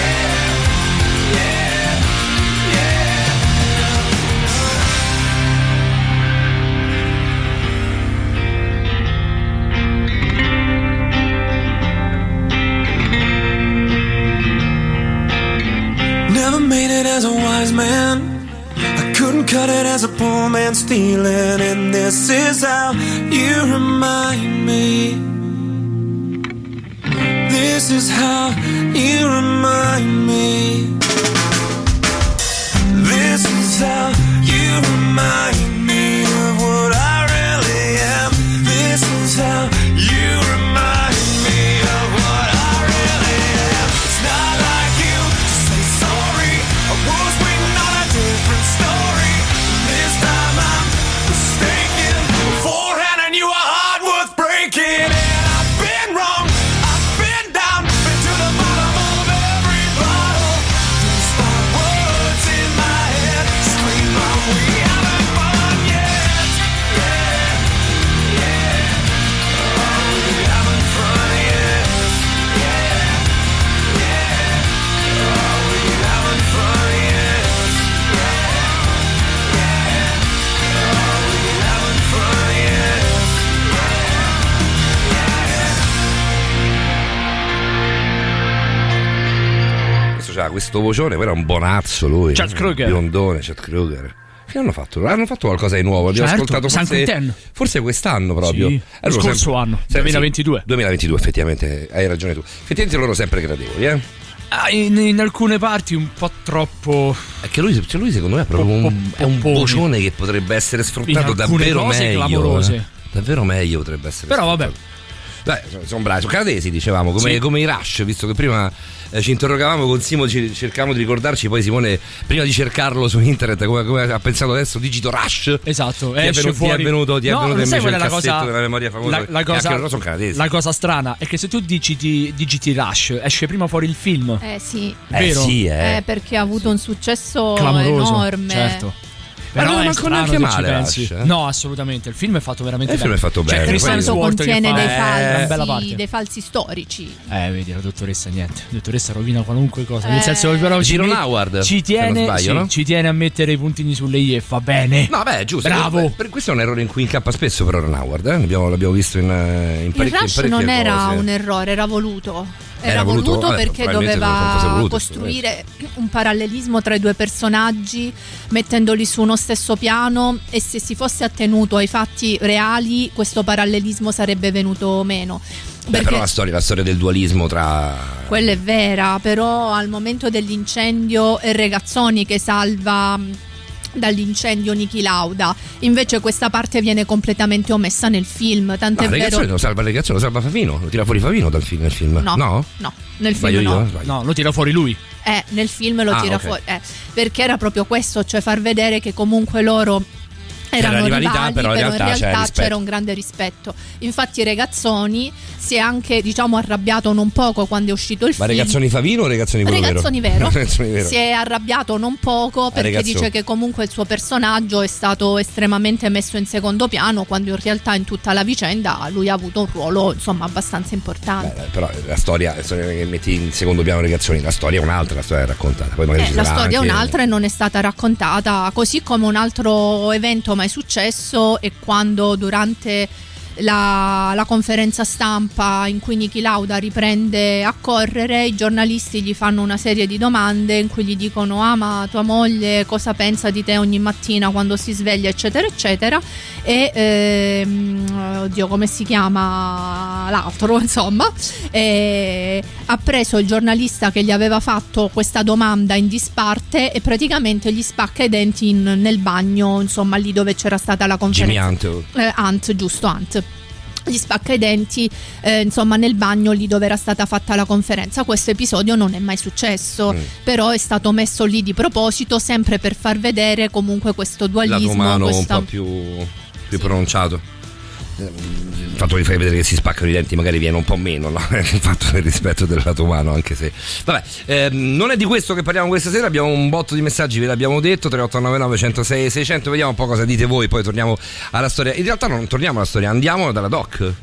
Yeah, yeah, yeah, no, no. Yeah, yeah, yeah, no, no. Yeah, yeah, yeah, no. Never made it as a wise man, I couldn't cut it as a poor man stealing. And this is how you remind me, this is how you remind me, this is how you remind me of what I really am. This is how you remind me of what I really am. It's not like you to say sorry, I was waiting on a different story. This time I'm mistaken for handing you a heart worth breaking. And I've been wrong, I've been down, been to the bottom of every bottle. These five words in my head scream out, we haven't fun questo vocione, però è un bonazzo lui. Chad Kroeger. Biondone, Chad Kroeger. Che hanno fatto? Hanno fatto qualcosa di nuovo, abbiamo ascoltato forse quest'anno proprio. Sì, allora, lo scorso anno, 2022. Sì, 2022, effettivamente, hai ragione tu. Effettivamente loro sempre gradevoli, eh? In alcune parti un po' troppo. È che lui secondo me è proprio un bocione che potrebbe essere sfruttato davvero meglio, eh? Davvero meglio potrebbe essere. Però sfruttato. Vabbè, beh, sono bravi, sono canadesi, dicevamo, come, sì, come i Rush, visto che prima ci interrogavamo con Simo, cercavamo di ricordarci, poi Simone prima di cercarlo su internet, come ha pensato adesso, digito Rush. Esatto, ti è venuto invece il cassetto della memoria famosa. La cosa sono canadesi. La cosa strana è che se tu digiti Rush esce prima fuori il film. Sì. Vero? Sì, perché ha avuto un successo clamoroso, enorme. Certo. Però non è neanche male, Rush, eh? No, assolutamente. Il film è fatto veramente bene. Il film è fatto bene. Cioè, contiene dei falsi storici. Vedi, la dottoressa niente. La dottoressa rovina qualunque cosa. Nel senso che però ci tiene a mettere i puntini sulle i e fa bene. No, beh, giusto. Bravo. Questo è un errore in cui incappa spesso però Ron Howard, eh? L'abbiamo visto in parecchie cose. Il Rush non era un errore, era voluto. Era voluto perché doveva costruire un parallelismo tra i due personaggi, mettendoli su uno stesso piano, e se si fosse attenuto ai fatti reali questo parallelismo sarebbe venuto meno. Beh, però la storia del dualismo tra... Quella è vera, però al momento dell'incendio è Regazzoni che salva dall'incendio Niki Lauda, invece questa parte viene completamente omessa nel film, tant'è vero. Lo salva Favino, lo tira fuori Favino dal film, nel film. No, nel film no, lo tira fuori lui. Nel film lo tira fuori, perché era proprio questo, cioè far vedere che comunque loro erano rivali, però in realtà c'era un grande rispetto. Infatti Regazzoni si è anche, diciamo, arrabbiato non poco quando è uscito il film. Ma Regazzoni Favino o Regazzoni vero? Regazzoni vero. Si è arrabbiato non poco perché dice che comunque il suo personaggio è stato estremamente messo in secondo piano, quando in realtà in tutta la vicenda lui ha avuto un ruolo, insomma, abbastanza importante. Beh, però la storia che metti in secondo piano Regazzoni, la storia è un'altra, la storia è raccontata. Poi magari la storia è un'altra e non è stata raccontata, così come un altro evento è successo e quando durante la conferenza stampa in cui Niki Lauda riprende a correre, i giornalisti gli fanno una serie di domande in cui gli dicono: ah, ma tua moglie cosa pensa di te ogni mattina quando si sveglia, eccetera eccetera, e oddio, come si chiama l'altro, insomma, ha preso il giornalista che gli aveva fatto questa domanda in disparte e praticamente gli spacca i denti nel bagno, insomma, lì dove c'era stata la conferenza. Hunt. Gli spacca i denti, insomma, nel bagno lì dove era stata fatta la conferenza. Questo episodio non è mai successo, però è stato messo lì di proposito, sempre per far vedere comunque questo dualismo, un po' più pronunciato. Il fatto di far vedere che si spaccano i denti magari viene un po' meno, no? Il fatto del rispetto del lato umano, anche se vabbè, non è di questo che parliamo questa sera. Abbiamo un botto di messaggi, ve l'abbiamo detto, 3899 106 600. Vediamo un po' cosa dite voi, poi torniamo alla storia. In realtà non torniamo alla storia, andiamo dalla doc,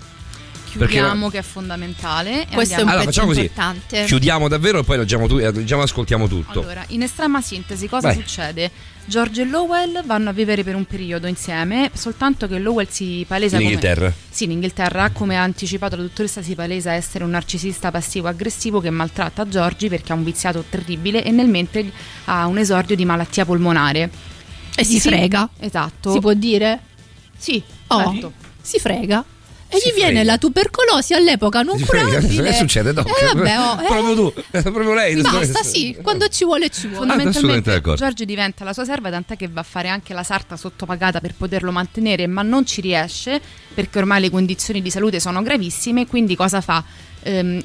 chiudiamo, che è fondamentale. Questo è un pezzo importante. Così, chiudiamo davvero e poi leggiamo, ascoltiamo tutto. Allora, in estrema sintesi, cosa succede? Giorgi e Lowell vanno a vivere per un periodo insieme, soltanto che Lowell si palesa in Inghilterra, come ha anticipato la dottoressa, si palesa essere un narcisista passivo-aggressivo che maltratta Giorgi perché ha un viziato terribile e nel mentre ha un esordio di malattia polmonare. E si frega. Esatto. Si può dire? Sì. Certo. Si frega. E gli viene la tubercolosi all'epoca non curabile. Che succede dopo? Proprio tu, proprio lei. Basta, sì, quando ci vuole. Fondamentalmente Giorgi diventa la sua serva, tant'è che va a fare anche la sarta sottopagata per poterlo mantenere, ma non ci riesce perché ormai le condizioni di salute sono gravissime. Quindi cosa fa?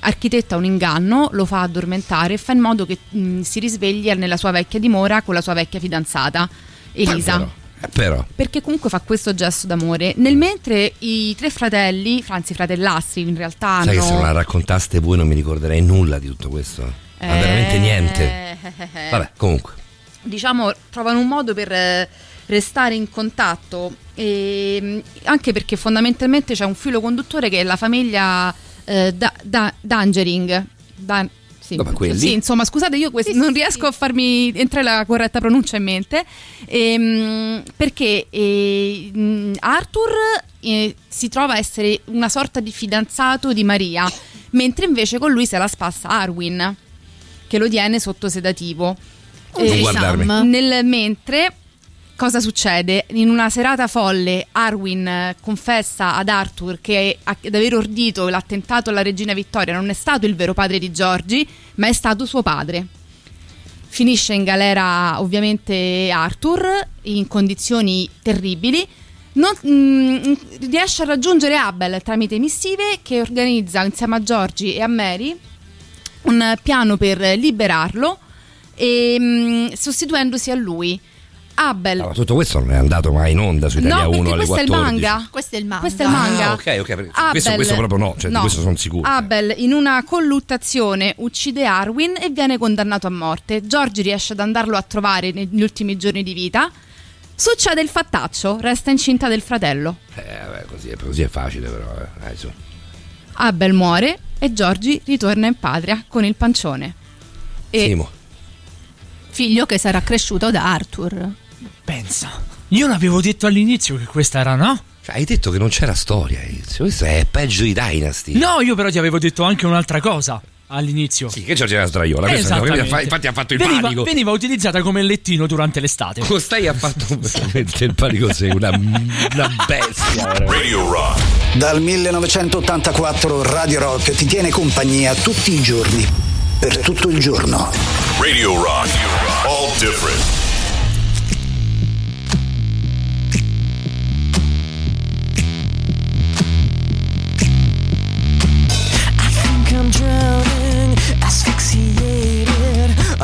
Architetta un inganno, lo fa addormentare e fa in modo che si risvegli nella sua vecchia dimora con la sua vecchia fidanzata Elisa. Però. Perché comunque fa questo gesto d'amore. Nel mentre i tre fratelli, anzi fratellastri in realtà, sai, che se non la raccontaste voi non mi ricorderei nulla di tutto questo, ma veramente niente. Vabbè, comunque, diciamo, trovano un modo per restare in contatto, e anche perché fondamentalmente c'è un filo conduttore che è la famiglia Dangering. Sì, insomma, scusate, io non riesco a farmi entrare la corretta pronuncia in mente, perché Arthur si trova a essere una sorta di fidanzato di Maria, mentre invece con lui se la spassa Arwin, che lo tiene sotto sedativo. Nel mentre, cosa succede? In una serata folle, Arwin confessa ad Arthur che ad aver ordito l'attentato alla regina Vittoria non è stato il vero padre di Giorgi, ma è stato suo padre. Finisce in galera ovviamente Arthur, in condizioni terribili. Riesce a raggiungere Abel tramite missive, che organizza insieme a Giorgi e a Mary un piano per liberarlo, sostituendosi a lui. Abel. Allora, tutto questo non è andato mai in onda su Italia 1 alle 14. No, perché questo è il manga. Ok, questo proprio no, cioè no. Di questo sono sicuro. Abel, in una colluttazione, uccide Arwin e viene condannato a morte. Giorgi riesce ad andarlo a trovare negli ultimi giorni di vita. Succede il fattaccio, resta incinta del fratello. Vabbè, così è facile però. Abel muore e Giorgi ritorna in patria con il pancione. Figlio che sarà cresciuto da Arthur. Pensa, io l'avevo detto all'inizio che questa era, no? Cioè, hai detto che non c'era storia, questo è peggio di Dynasty. No, io però ti avevo detto anche un'altra cosa all'inizio. Sì, che Giorgi era sdraiola, infatti ha fatto il panico. Veniva utilizzata come lettino durante l'estate. Costai ha fatto veramente il panico, sei una bestia. Radio Rock. Dal 1984 Radio Rock ti tiene compagnia tutti i giorni, per tutto il giorno. Radio Rock, all different.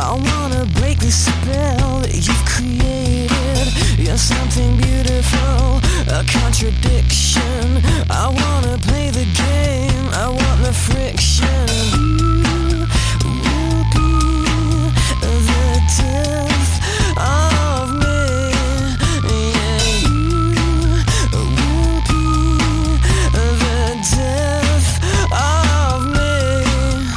I wanna break this spell that you've created. You're something beautiful, a contradiction. I wanna play the game, I want the friction. You will be the death of me. Yeah, you will be the death of me. Mother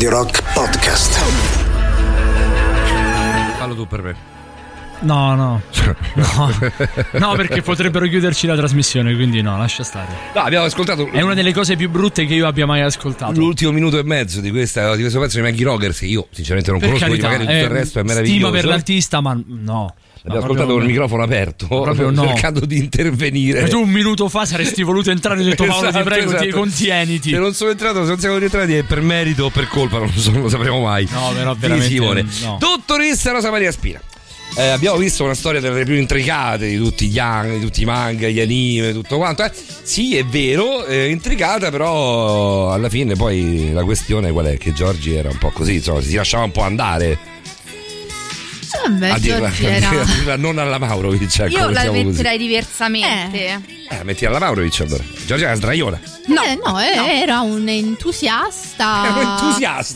Radio Rock Podcast. Fallo tu per me. No, perché potrebbero chiuderci la trasmissione, quindi no, lascia stare. No, abbiamo ascoltato. È una delle cose più brutte che io abbia mai ascoltato. L'ultimo minuto e mezzo di questo pezzo di Maggie Rogers, che io sinceramente non per conosco, carità, magari tutto il resto è meraviglioso. Stima per l'artista, ma no. Abbiamo ascoltato col microfono aperto, proprio no, cercando di intervenire. Ma tu un minuto fa saresti voluto entrare e detto Paolo, esatto, ti prego, esatto, contieniti. Se non sono entrato, se non siamo rientrati è per merito o per colpa, non lo sapremo mai. No, però veramente no. Dottoressa Rosa Maria Spina. Abbiamo visto una storia delle più intricate di tutti gli anime, di tutti i manga, gli anime, tutto quanto. Sì, è vero, intricata, però alla fine poi la questione qual è? Che Giorgi era un po' così, insomma, si lasciava un po' andare. A dirla non alla Maurovic, ecco, io la metterei così, diversamente. La metti alla Maurovic allora. Giorgia era sdraiona. No, era un entusiasta.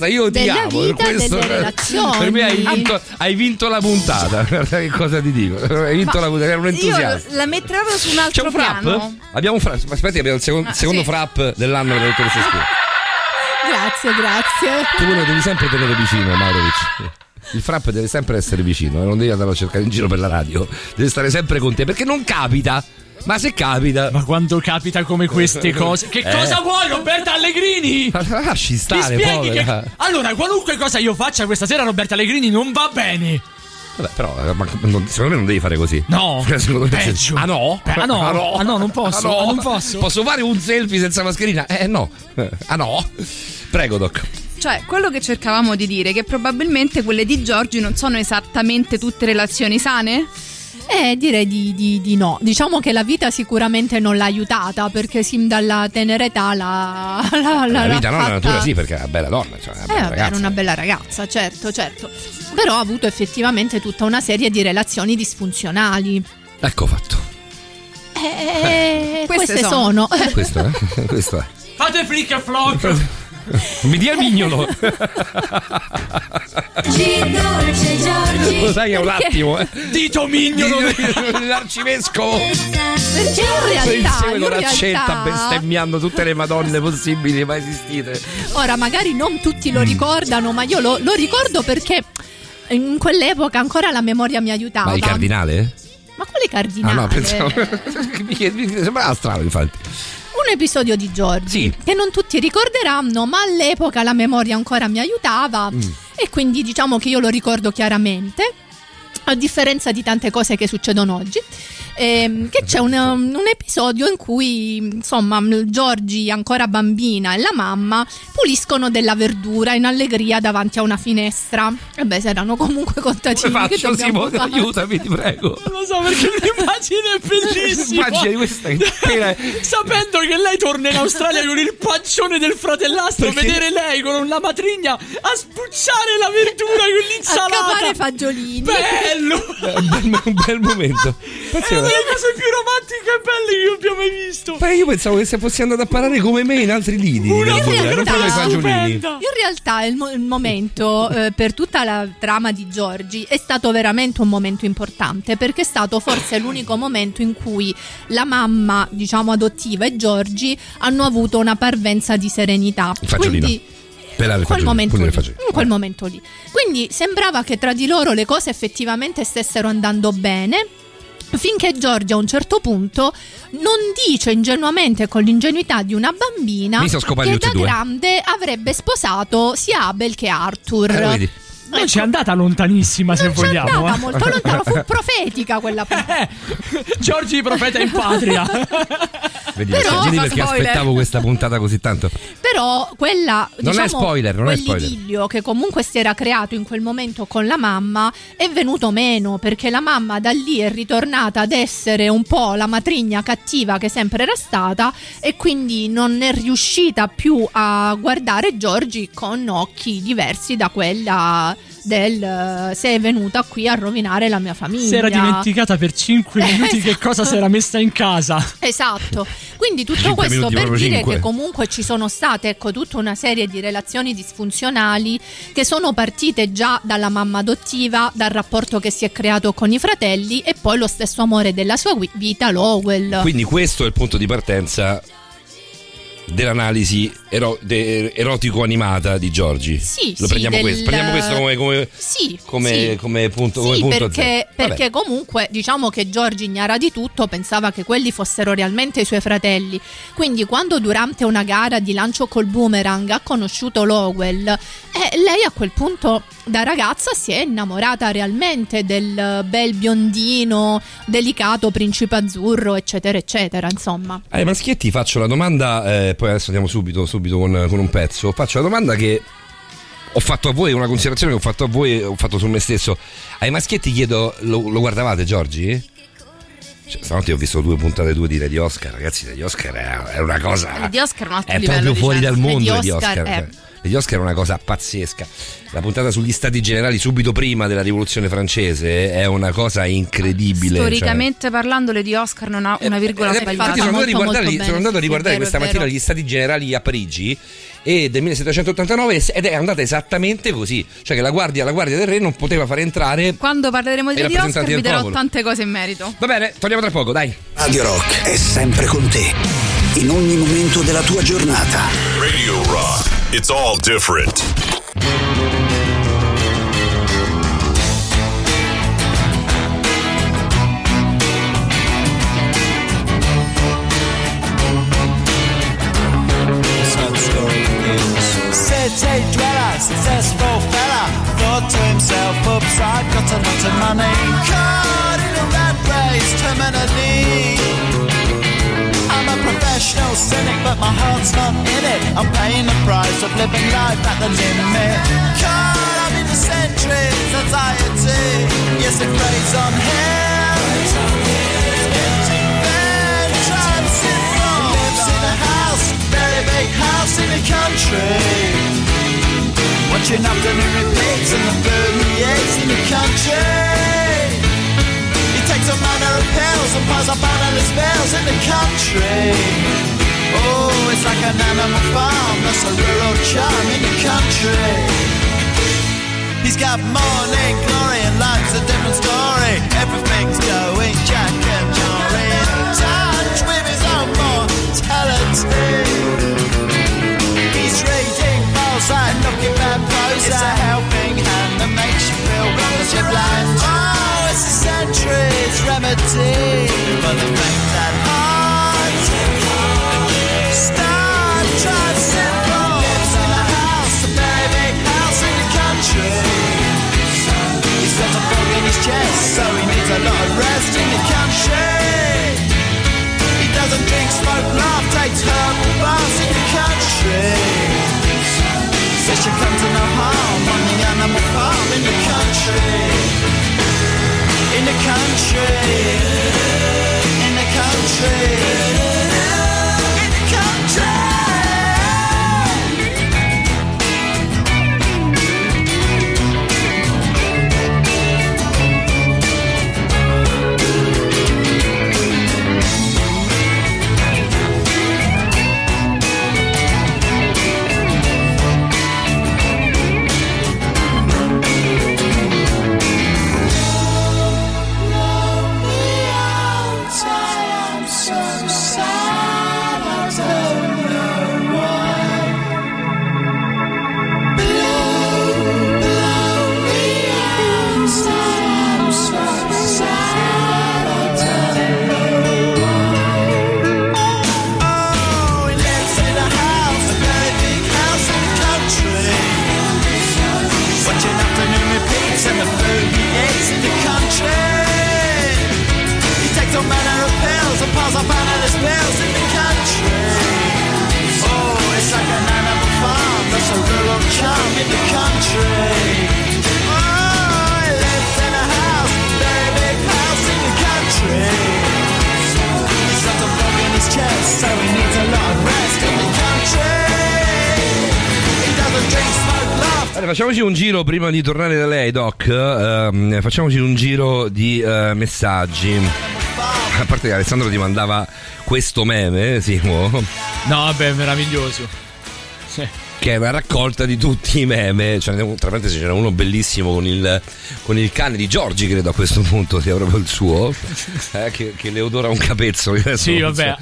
Io ti amo per questo. Per me hai vinto la puntata. Guarda che cosa ti dico. Hai vinto la puntata, era un entusiasta. Io la metterò su un altro piano. Abbiamo un frap. Aspetta, abbiamo il secondo frap dell'anno della dottoressa Spina. Grazie. Tu quello devi sempre tenere vicino, Maurovic. Il frap deve sempre essere vicino, non devi andarlo a cercare in giro per la radio, deve stare sempre con te, perché non capita. Ma se capita, ma quando capita come queste cose, che cosa vuoi, Roberta Allegrini? Ma la lasci stare, mi spieghi povera. Allora, qualunque cosa io faccia questa sera, Roberta Allegrini non va bene. Vabbè, però secondo me non devi fare così. No, peggio. Ah no, non posso. Posso fare un selfie senza mascherina? No. Ah no. Prego, Doc. Cioè, quello che cercavamo di dire è che probabilmente quelle di Giorgi non sono esattamente tutte relazioni sane? Direi di no. Diciamo che la vita sicuramente non l'ha aiutata, perché sin dalla tenera età la vita, no, fatta... la natura sì, perché è una bella donna, cioè una bella ragazza. Era una bella ragazza, certo. Però ha avuto effettivamente tutta una serie di relazioni disfunzionali. Ecco fatto. Queste sono. Questo è. Fate flick e flock. Mi dia mignolo. Giorgi, lo sai che è un attimo dito mignolo dell'arcivescovo, perché in realtà bestemmiando tutte le madonne possibili mai esistite. Ora magari non tutti lo ricordano, ma io lo ricordo perché in quell'epoca ancora la memoria mi aiutava. Ma il cardinale? Ma quale cardinale? Ah no, pensavo mi sembrava strano, infatti. Un episodio di Giorgi, sì, che non tutti ricorderanno, ma all'epoca la memoria ancora mi aiutava e quindi diciamo che io lo ricordo chiaramente, a differenza di tante cose che succedono oggi, che c'è un episodio in cui insomma Giorgi, ancora bambina, e la mamma puliscono della verdura in allegria davanti a una finestra. E beh, saranno comunque contagini. Come faccio, Simone? Aiutami, ti prego. Non lo so, perché l'immagine è bellissima. L'immagine questa è... Sapendo che lei torna in Australia con il pancione del fratellastro, perché... vedere lei con la matrigna a spucciare la verdura con l'insalata, a cavare fagiolini. Un bel momento. È una delle cose più romantiche e belle che abbiamo mai visto. Beh, io pensavo che se fossi andato a parare come me in altri lidi. In realtà il momento per tutta la trama di Giorgi è stato veramente un momento importante, perché è stato forse l'unico momento in cui la mamma, diciamo adottiva, e Giorgi hanno avuto una parvenza di serenità. Quindi in quel momento lì. Quindi sembrava che tra di loro le cose effettivamente stessero andando bene, finché Giorgia a un certo punto non dice ingenuamente, con l'ingenuità di una bambina, che da grande avrebbe sposato sia Abel che Arthur. Non c'è andata lontanissima, se vogliamo. Non c'è andata molto lontano, fu profetica quella puntata. Giorgi profeta in patria. Vedi, però, perché aspettavo questa puntata così tanto. Però quella, non diciamo, è spoiler, non è spoiler. Quell'idillio che comunque si era creato in quel momento con la mamma è venuto meno, perché la mamma da lì è ritornata ad essere un po' la matrigna cattiva che sempre era stata, e quindi non è riuscita più a guardare Giorgi con occhi diversi da quella... del sei venuta qui a rovinare la mia famiglia. Si era dimenticata per 5 minuti esatto, che cosa si era messa in casa. Esatto. Quindi tutto questo per dire 5. Che comunque ci sono state, ecco, tutta una serie di relazioni disfunzionali che sono partite già dalla mamma adottiva, dal rapporto che si è creato con i fratelli, e poi lo stesso amore della sua vita, Lowell. Quindi questo è il punto di partenza dell'analisi erotico-animata di Giorgi. Sì, lo prendiamo, sì, prendiamo questo come sì, come punto, sì, come punto, perché comunque diciamo che Giorgi, ignara di tutto, pensava che quelli fossero realmente i suoi fratelli. Quindi quando durante una gara di lancio col boomerang ha conosciuto Lowell, lei a quel punto da ragazza si è innamorata realmente del bel biondino delicato principe azzurro, eccetera eccetera, insomma. Ai maschietti faccio la domanda, poi adesso andiamo subito con un pezzo. Faccio la domanda che ho fatto a voi, una considerazione che ho fatto a voi, ho fatto su me stesso. Ai maschietti chiedo, lo guardavate Giorgi? Cioè, stanotte ho visto due puntate di Lady Oscar, ragazzi. Lady Oscar è una cosa, Lady Oscar è un altro livello, proprio fuori dal mondo. Lady Oscar è una cosa pazzesca. La puntata sugli stati generali subito prima della rivoluzione francese è una cosa incredibile. Storicamente, cioè, parlando, Lady Oscar non ha una virgola sbagliata. Sono andato a riguardare questa mattina gli stati generali a Parigi e del 1789 ed è andata esattamente così, cioè che la guardia del re non poteva fare entrare. Quando parleremo di Oscar vi darò tante cose in merito. Va bene, torniamo tra poco, dai. Radio Rock è sempre con te in ogni momento della tua giornata. Radio Rock, it's all different. City dweller, successful fella, thought to himself, oops, I've got a lot of money. Caught in a rat race, terminally. I'm a professional cynic, but my heart's not in it. I'm paying the price of living life at the limit. Caught up in the centuries, anxiety. Yes, it rains on him. Then drives it wrong. Lives in a house, very big house in the country. Watching afternoon repeats and the permeates in the country. He takes a manner of pills and piles up analyst spells in the country. Oh, it's like an animal farm, that's a rural charm in the country. He's got morning glory and life's a different story. Everything's going jack and Jory. In touch with his own mortality. He's reading and looking back close. It's a helping hand that makes you feel relative blind. Oh, it's a century's remedy for the fact that heart start trying to set goals. Lives in a house, a very big house in the country. He's got a frog in his chest, so he needs a lot of rest in the country. He doesn't drink, smoke, laugh, takes herbal baths in the country. Says she comes to no harm on the animal farm in the country. In the country. In the country. In the country. Facciamoci un giro prima di tornare da lei, Doc. Facciamoci un giro di messaggi. A parte che Alessandro ti mandava questo meme, Simo. No, vabbè, meraviglioso. Sì. che è una raccolta di tutti i meme, cioè, tra parentesi c'era uno bellissimo con il cane di Giorgi, credo a questo punto sia proprio il suo, che le odora un capezzo. Sì, vabbè,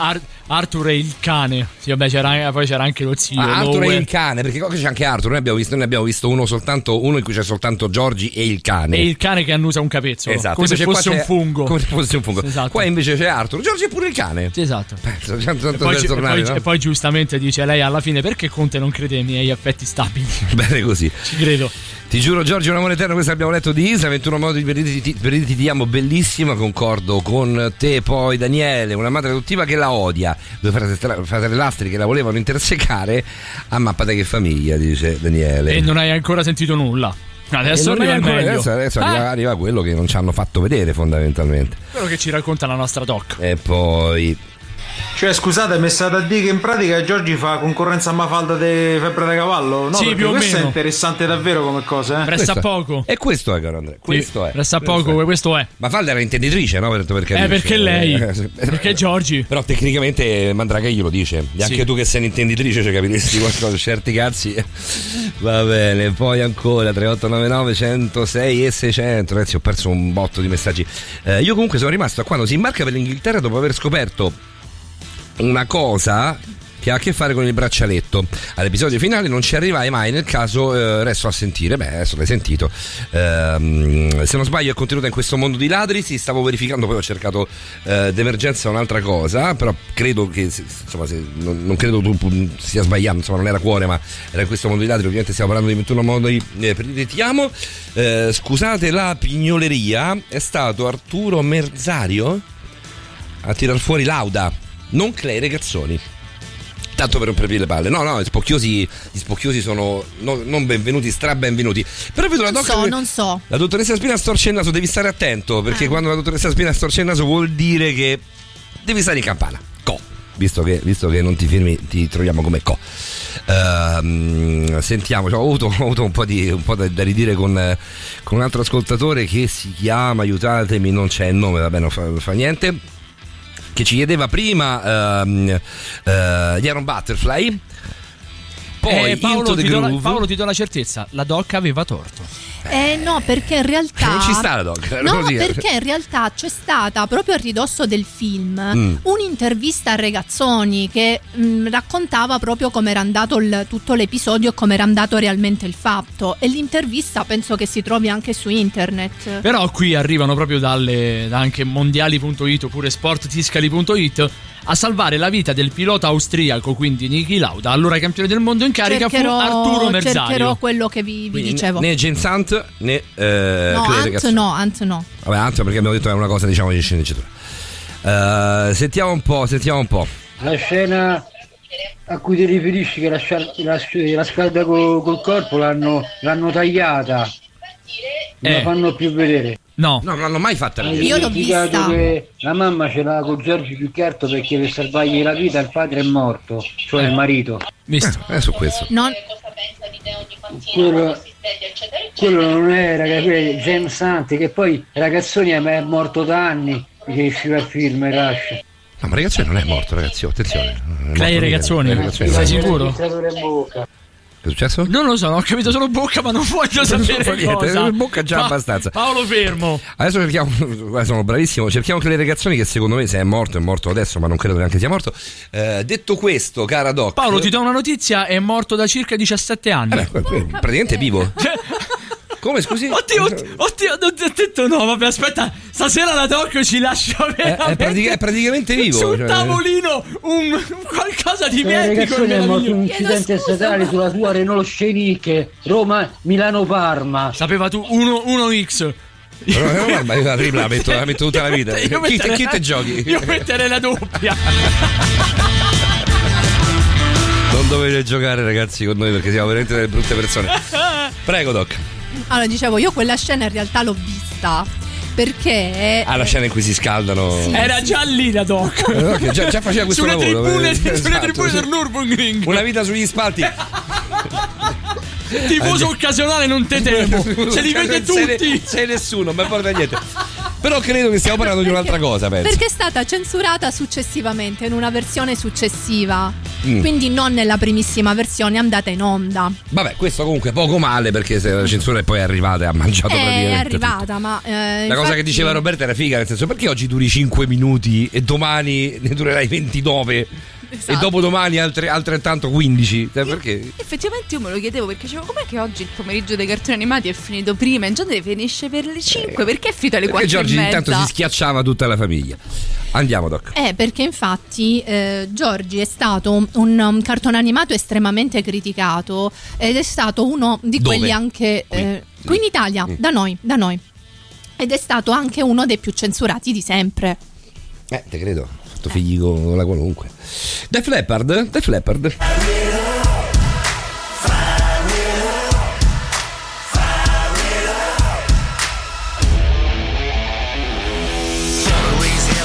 Arthur è il cane. Sì, vabbè, poi c'era anche lo zio Arthur Lowell. È il cane, perché c'è anche Arthur. Noi abbiamo visto uno in cui c'è soltanto Giorgi e il cane. E il cane che annusa un capezzo, esatto. Come se fosse un fungo. Come se fosse un fungo, esatto. Qua invece c'è Arthur, Giorgi è pure il cane. Sì, esatto. E poi giustamente dice lei alla fine: perché Conte non crede nei miei affetti stabili? Bene così. Ci credo. Ti giuro, Giorgi, un amore eterno. Questo abbiamo letto di Isa. 21 modi per dire ti amo, bellissima. Concordo con te. Poi Daniele, una madre adottiva che la odia, due fratellastri che la volevano intersecare. A mappa da che famiglia, dice Daniele. E non hai ancora sentito nulla. Adesso arriva il meglio. Adesso arriva quello che non ci hanno fatto vedere, fondamentalmente. Quello che ci racconta la nostra doc. E poi... Cioè, scusate, mi è stato a dire che in pratica Giorgi fa concorrenza a Mafalda di Febbre da Cavallo? No, sì, più o meno. Questo è interessante davvero come cosa, eh? Resta poco. E questo è, caro Andrea. Questo sì, è. Resta poco, questo è. Mafalda era intenditrice, no? Perché lei. Perché Giorgi. Però tecnicamente Mandraga glielo dice. E anche sì. Tu che sei intenditrice, cioè capiresti qualcosa, certi cazzi. Va bene, poi ancora 3899 106 e 600. Ragazzi, ho perso un botto di messaggi. Io comunque sono rimasto a quando si imbarca per l'Inghilterra dopo aver scoperto una cosa che ha a che fare con il braccialetto. All'episodio finale non ci arrivai mai, nel caso resto a sentire. Beh, adesso l'hai sentito. Se non sbaglio è contenuta in questo mondo di ladri. Sì, stavo verificando, poi ho cercato d'emergenza un'altra cosa, però credo che, insomma, non credo tu stia sbagliando, insomma, non era cuore, ma era in questo mondo di ladri. Ovviamente stiamo parlando di 21 modi per dire ti amo. Scusate la pignoleria, è stato Arturo Merzario a tirar fuori Lauda, non Clay Regazzoni, tanto per rompervi le palle. No, gli spocchiosi sono non benvenuti, strabenvenuti. Però vedo la doccia. Non so. La dottoressa Spina storce il naso, devi stare attento, perché quando la dottoressa Spina storce il naso vuol dire che devi stare in campana. Visto che non ti firmi, ti troviamo come co. Sentiamo, cioè, ho avuto un po' da ridire con un altro ascoltatore che si chiama, aiutatemi, non c'è il nome, vabbè, non fa niente. Che ci chiedeva prima gli Iron Butterfly, poi Paolo ti do la certezza, la doc aveva torto. No, perché in realtà non ci sta la doc. No, perché in realtà c'è stata proprio a ridosso del film un'intervista a Regazzoni che raccontava proprio come era andato tutto l'episodio e come era andato realmente il fatto. E l'intervista penso che si trovi anche su internet. Però qui arrivano proprio da anche mondiali.it oppure sporttiscali.it a salvare la vita del pilota austriaco, quindi Niki Lauda, allora campione del mondo in carica, fu Arturo Merzario. Cercherò quello che vi dicevo. Né Gensant né Ant no. Vabbè, Ant perché abbiamo detto è una cosa, diciamo, di sceneggiatura. Sentiamo un po'. La scena a cui ti riferisci, che la sfalda col corpo l'hanno tagliata. Non la fanno più vedere. No, non l'hanno mai fatta. Io l'ho vista. Che la mamma ce l'ha con Giorgi più che altro perché per salvargli la vita il padre è morto, cioè il marito. Visto? Su questo. Non... Quello non era, capire, James Santi, che poi Regazzoni è morto da anni, che usciva il film Rush. No, ma Regazzoni non è morto, ragazzi, attenzione. Lei Regazzoni, sei sicuro? Che è successo? Non lo so, ho capito solo bocca, ma non voglio sapere niente. Bocca già abbastanza. Paolo fermo. Adesso cerchiamo, sono bravissimo, cerchiamo che le Regazzoni, che secondo me se è morto adesso, ma non credo neanche sia morto. Detto questo, cara doc, Paolo, ti do una notizia, è morto da circa 17 anni. Praticamente è vivo. Come, scusi? Oddio, non ti ho detto no, vabbè, aspetta, stasera la doc ci lascia è praticamente vivo. Su un tavolino, un qualcosa di medico. Un incidente statale sulla sua Renault Scenic, Roma-Milano-Parma. Sapeva tu, 1X. Ma io la tripla la metto tutta la vita. Chi te giochi? Io metterei la doppia. Non dovete giocare, ragazzi, con noi, perché siamo veramente delle brutte persone. Prego, doc. Allora, dicevo, io quella scena in realtà l'ho vista perché... la scena in cui si scaldano... Sì, era già lì la doc. Già faceva questo sulle lavoro. Sulle tribune dell'Nürburgring. Una vita sugli spalti. Tifoso occasionale non te temo. Se li vede tutti. Sei nessuno, ma importa niente. Però credo che stiamo parlando di un'altra cosa, penso. Perché è stata censurata successivamente, in una versione successiva. quindi non nella primissima versione andata in onda. Vabbè, questo comunque poco male, perché se la censura è poi arrivata e ha mangiato praticamente. È arrivata tutto. Ma la infatti... cosa che diceva Roberta era figa, nel senso, perché oggi duri 5 minuti e domani ne durerai 29? Esatto. E dopodomani altrettanto 15. Perché? Effettivamente io me lo chiedevo, perché dicevo, com'è che oggi il pomeriggio dei cartoni animati è finito prima? In genere finisce per le 5, perché è finito alle 4 e mezza? Perché Giorgi intanto si schiacciava tutta la famiglia. Andiamo, Doc. Perché infatti Giorgi è stato un cartone animato estremamente criticato, ed è stato uno di quelli anche qui in Italia, da noi. Ed è stato anche uno dei più censurati di sempre. Te credo. Figli con la qualunque. Def Leppard.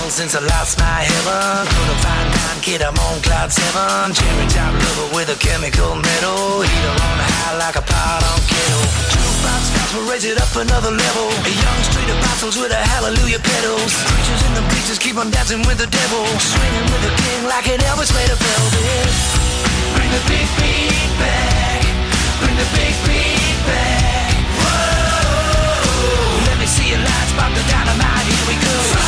Since I lost my heaven, couldn't find mine, kid, I'm on cloud seven. Cherry top lover with a chemical metal, heater on high like a pot on kettle. Jukebox cops will raise it up another level. A young street apostles with a hallelujah pedals. Preachers in the bleachers keep on dancing with the devil, swinging with the king like an Elvis made of velvet. Bring the big beat back, bring the big beat back. Whoa, let me see your lights pop the dynamite. Here we go.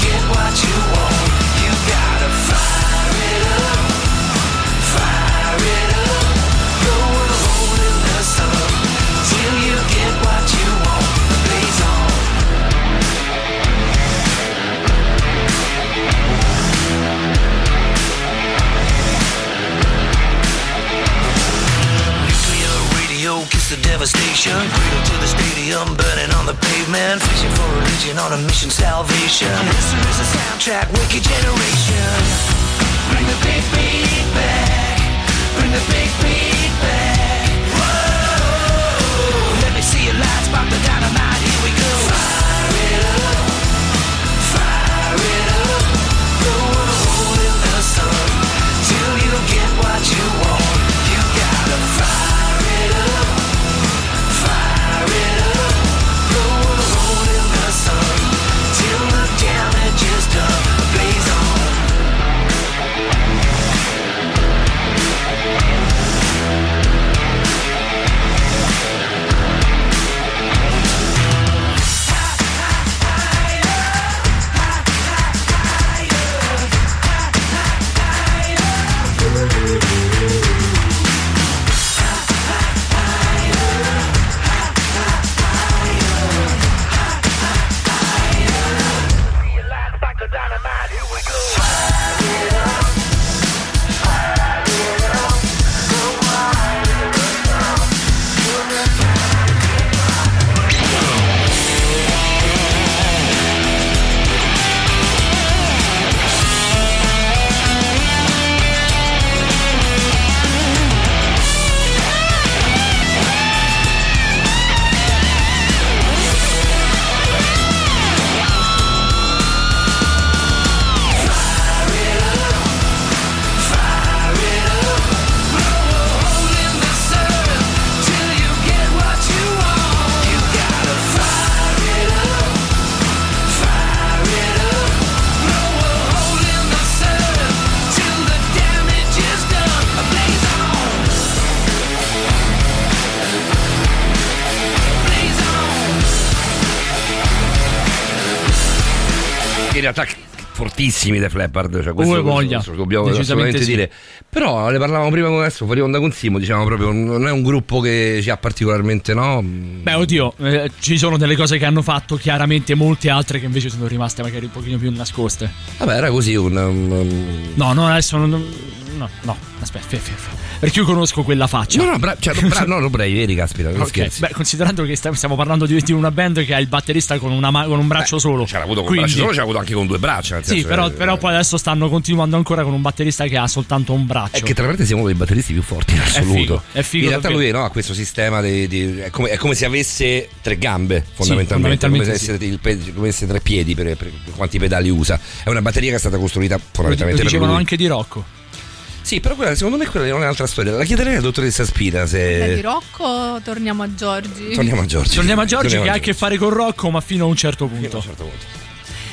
Get what you want, you gotta fire it up, fire it up. No one holding the sun till you get what you want. Blaze on. Nuclear radio, kiss the devastation. Cradle to the stadium, burning on the pavement, fishing for religion on a mission, salvation. History is a soundtrack, wicked generation. Bring the big beat back, bring the big beat back. Whoa, let me see your lights pop the dynamite. Here we go. Fire it up, fire it up. No one holding the sun till you get what you want. You gotta fire it up, fire it up. Just a blaze on. Fortissimi Def Leppard, cioè questo dobbiamo assolutamente dire. Però ne parlavamo prima con adesso, fuori onda con Simo, diciamo proprio non è un gruppo che ci ha particolarmente, no? Beh, oddio, ci sono delle cose che hanno fatto chiaramente, molte altre che invece sono rimaste magari un pochino più nascoste. Vabbè, era così aspetta. Perché io conosco quella faccia. No, caspita, non scherzi. Beh, considerando che stiamo parlando di una band che ha il batterista con un braccio solo. C'era avuto con un braccio solo, c'era avuto anche con due braccia. Sì, senso, però poi adesso stanno continuando ancora con un batterista che ha soltanto un braccio. È che tra l'altro siamo uno dei batteristi più forti in assoluto. È figo in realtà perché... lui ha questo sistema è come se avesse tre gambe, fondamentalmente come se avesse tre piedi per quanti pedali usa. È una batteria che è stata costruita fondamentalmente. Lo dicevano anche di Rocco. Sì, però quella, secondo me quella è un'altra storia. La chiederei alla dottoressa Spina se... Beh, di Rocco torniamo a Giorgi. Torniamo a Giorgi che ha a che fare con Rocco, ma fino a un certo punto.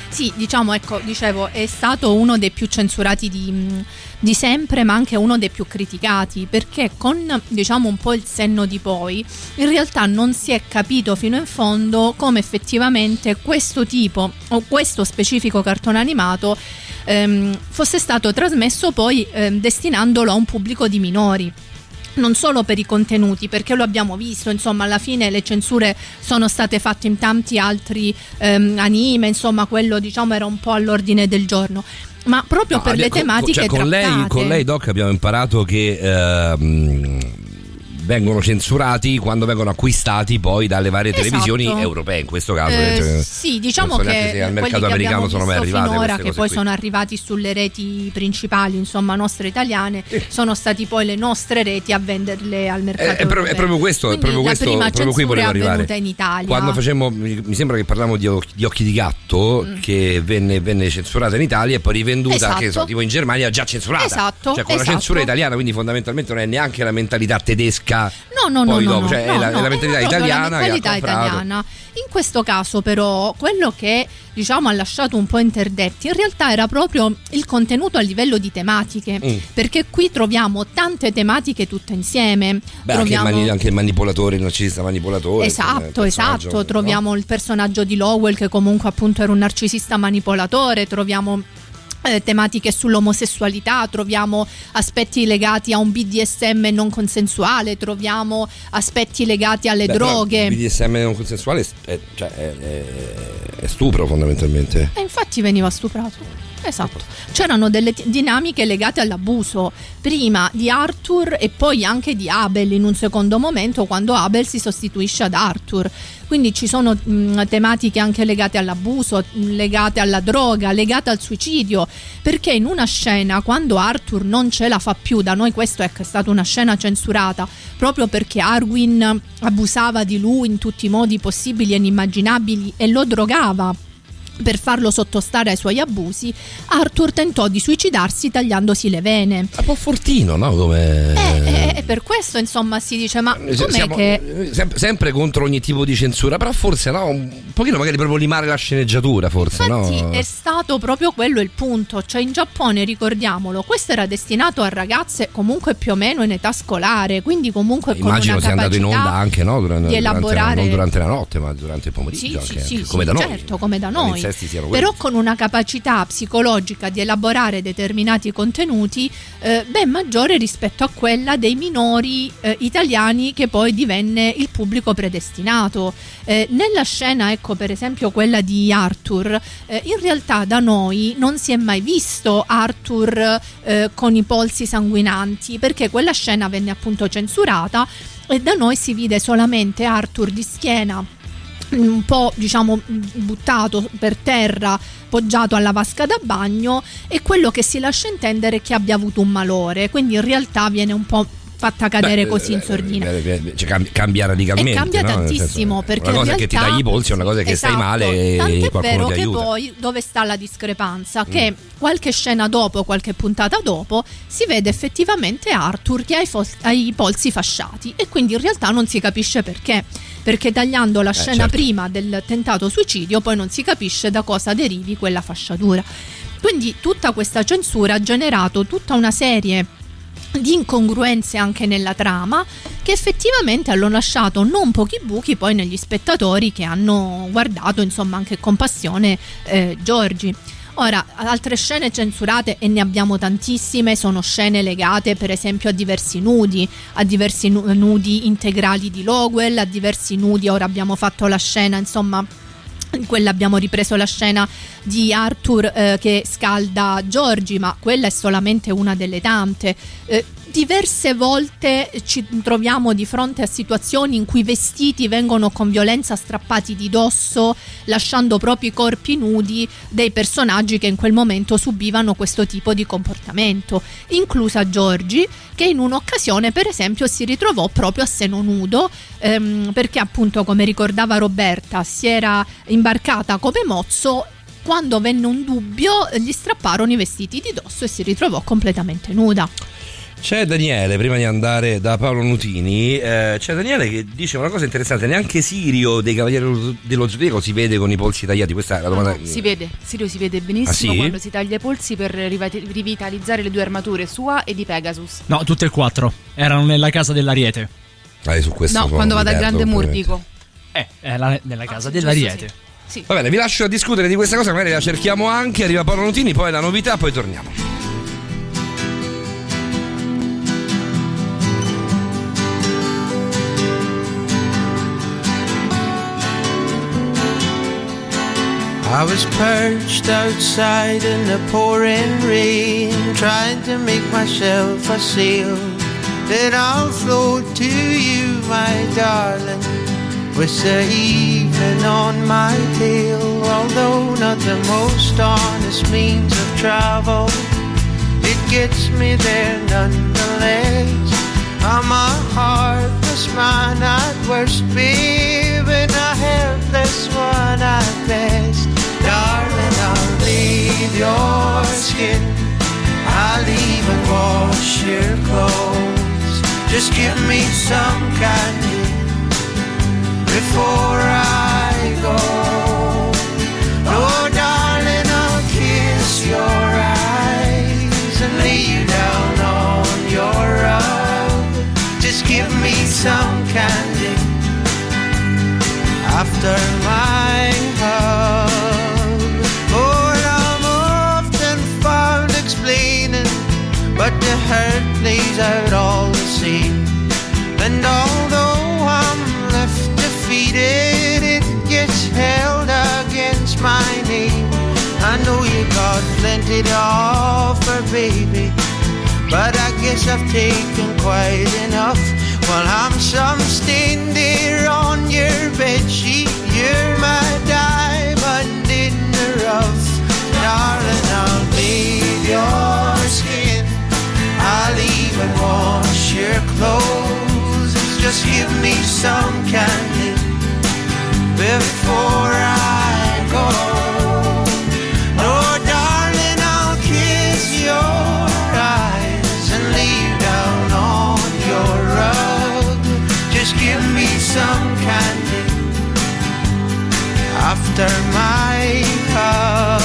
Sì, diciamo, ecco, dicevo, è stato uno dei più censurati di sempre, ma anche uno dei più criticati, perché con, diciamo, un po' il senno di poi, in realtà non si è capito fino in fondo come effettivamente questo tipo o questo specifico cartone animato fosse stato trasmesso poi destinandolo a un pubblico di minori. Non solo per i contenuti, perché lo abbiamo visto, insomma, alla fine le censure sono state fatte in tanti altri anime, insomma, quello, diciamo, era un po' all'ordine del giorno. Ma proprio per le tematiche trattate. Con lei, Doc, abbiamo imparato che vengono censurati quando vengono acquistati poi dalle varie televisioni europee, in questo caso. Sì, diciamo che al mercato americano sono mai arrivate finora, che poi sono arrivati sulle reti principali, insomma, nostre italiane, sono stati poi le nostre reti a venderle al mercato europeo. È proprio questo. Quindi proprio qui volevo arrivare. In Italia, quando facemmo, mi sembra che parlavamo di Occhi di Gatto, che venne censurata in Italia e poi rivenduta, che so, tipo in Germania già censurata. Cioè con la censura italiana, quindi fondamentalmente non è neanche la mentalità tedesca. È la mentalità italiana. La mentalità italiana. In questo caso, però, quello che, diciamo, ha lasciato un po' interdetti in realtà era proprio il contenuto a livello di tematiche, perché qui troviamo tante tematiche tutte insieme. Anche il manipolatore, il narcisista manipolatore. Esatto. Troviamo il personaggio di Lowell, che comunque appunto era un narcisista manipolatore. Troviamo tematiche sull'omosessualità, troviamo aspetti legati a un BDSM non consensuale, troviamo aspetti legati alle droghe. Il BDSM non consensuale è stupro, fondamentalmente. E infatti veniva stuprato. Esatto, c'erano delle dinamiche legate all'abuso, prima di Arthur e poi anche di Abel in un secondo momento, quando Abel si sostituisce ad Arthur. Quindi ci sono tematiche anche legate all'abuso, legate alla droga, legate al suicidio, perché in una scena, quando Arthur non ce la fa più, da noi questo è stata una scena censurata proprio perché Arwin abusava di lui in tutti i modi possibili e inimmaginabili e lo drogava per farlo sottostare ai suoi abusi. Arthur tentò di suicidarsi tagliandosi le vene. Un po' fortino, no? Come... per questo, insomma, si dice, ma com'è che... Sempre contro ogni tipo di censura, però forse, no, un pochino magari proprio limare la sceneggiatura, forse. Infatti, no? È stato proprio quello il punto. Cioè, in Giappone, ricordiamolo, questo era destinato a ragazze comunque più o meno in età scolare, quindi comunque immagino sia andato in onda anche, no? Di elaborare... Non durante la notte, ma durante il pomeriggio. Come da noi. Però con una capacità psicologica di elaborare determinati contenuti ben maggiore rispetto a quella dei minori italiani, che poi divenne il pubblico predestinato. Nella scena, ecco, per esempio quella di Arthur, in realtà da noi non si è mai visto Arthur con i polsi sanguinanti, perché quella scena venne appunto censurata e da noi si vide solamente Arthur di schiena, un po', diciamo, buttato per terra, appoggiato alla vasca da bagno, e quello che si lascia intendere è che abbia avuto un malore, quindi in realtà viene un po' fatta cadere così in sordina. Cioè, cambia radicalmente, cambia tantissimo, perché una cosa in realtà, che ti tagli i polsi è una cosa che stai male, tant'è vero che poi dove sta la discrepanza, che qualche scena dopo, qualche puntata dopo, si vede effettivamente Arthur che ha i polsi fasciati, e quindi in realtà non si capisce perché tagliando la scena prima del tentato suicidio poi non si capisce da cosa derivi quella fasciatura. Quindi tutta questa censura ha generato tutta una serie di incongruenze anche nella trama, che effettivamente hanno lasciato non pochi buchi poi negli spettatori che hanno guardato, insomma, anche con passione Giorgi. Ora, altre scene censurate, e ne abbiamo tantissime, sono scene legate per esempio a diversi nudi, nudi integrali di Lowell, a diversi nudi. Ora abbiamo fatto la scena, insomma, in quella abbiamo ripreso la scena di Arthur che scalda Giorgi, ma quella è solamente una delle tante. Diverse volte ci troviamo di fronte a situazioni in cui vestiti vengono con violenza strappati di dosso, lasciando proprio i corpi nudi dei personaggi che in quel momento subivano questo tipo di comportamento, inclusa Giorgi, che in un'occasione per esempio si ritrovò proprio a seno nudo, perché appunto, come ricordava Roberta, si era imbarcata come mozzo. Quando venne un dubbio, gli strapparono i vestiti di dosso e si ritrovò completamente nuda. C'è Daniele, prima di andare da Paolo Nutini, c'è Daniele che dice una cosa interessante: neanche Sirio dei Cavalieri dello Zodiaco si vede con i polsi tagliati. Questa è la domanda. No, si vede, Sirio si vede benissimo, ah, sì? Quando si taglia i polsi per rivitalizzare le due armature, sua e di Pegasus. No, tutte e quattro erano nella casa dell'Ariete. Su questo no, quando va dal grande Murdico. Nella casa dell'Ariete. Sì. Va bene, vi lascio a discutere di questa cosa, magari la cerchiamo anche. Arriva Paolo Nutini, poi la novità, poi torniamo. I was perched outside in the pouring rain, trying to make myself a sail. Then I'll float to you, my darling, with the evening on my tail. Although not the most honest means of travel, it gets me there nonetheless. I'm a heartless man at worst, babe, and a helpless one at best. Darling, I'll leave your skin, I'll even wash your clothes. Just give me some candy before I go. Oh darling, I'll kiss your eyes and lay you down on your rug. Just give me some candy after my hug. But the hurt plays out all the same. And although I'm left defeated, it gets held against my name. I know you got plenty to offer, baby, but I guess I've taken quite enough. Well, I'm some stain there on your bedsheet. You're my diamond in the rough. Darling, I'll bathe your skin, I'll even wash your clothes. Just give me some candy before I go. Oh, darling, I'll kiss your eyes and lay you down on your rug. Just give me some candy after my hug.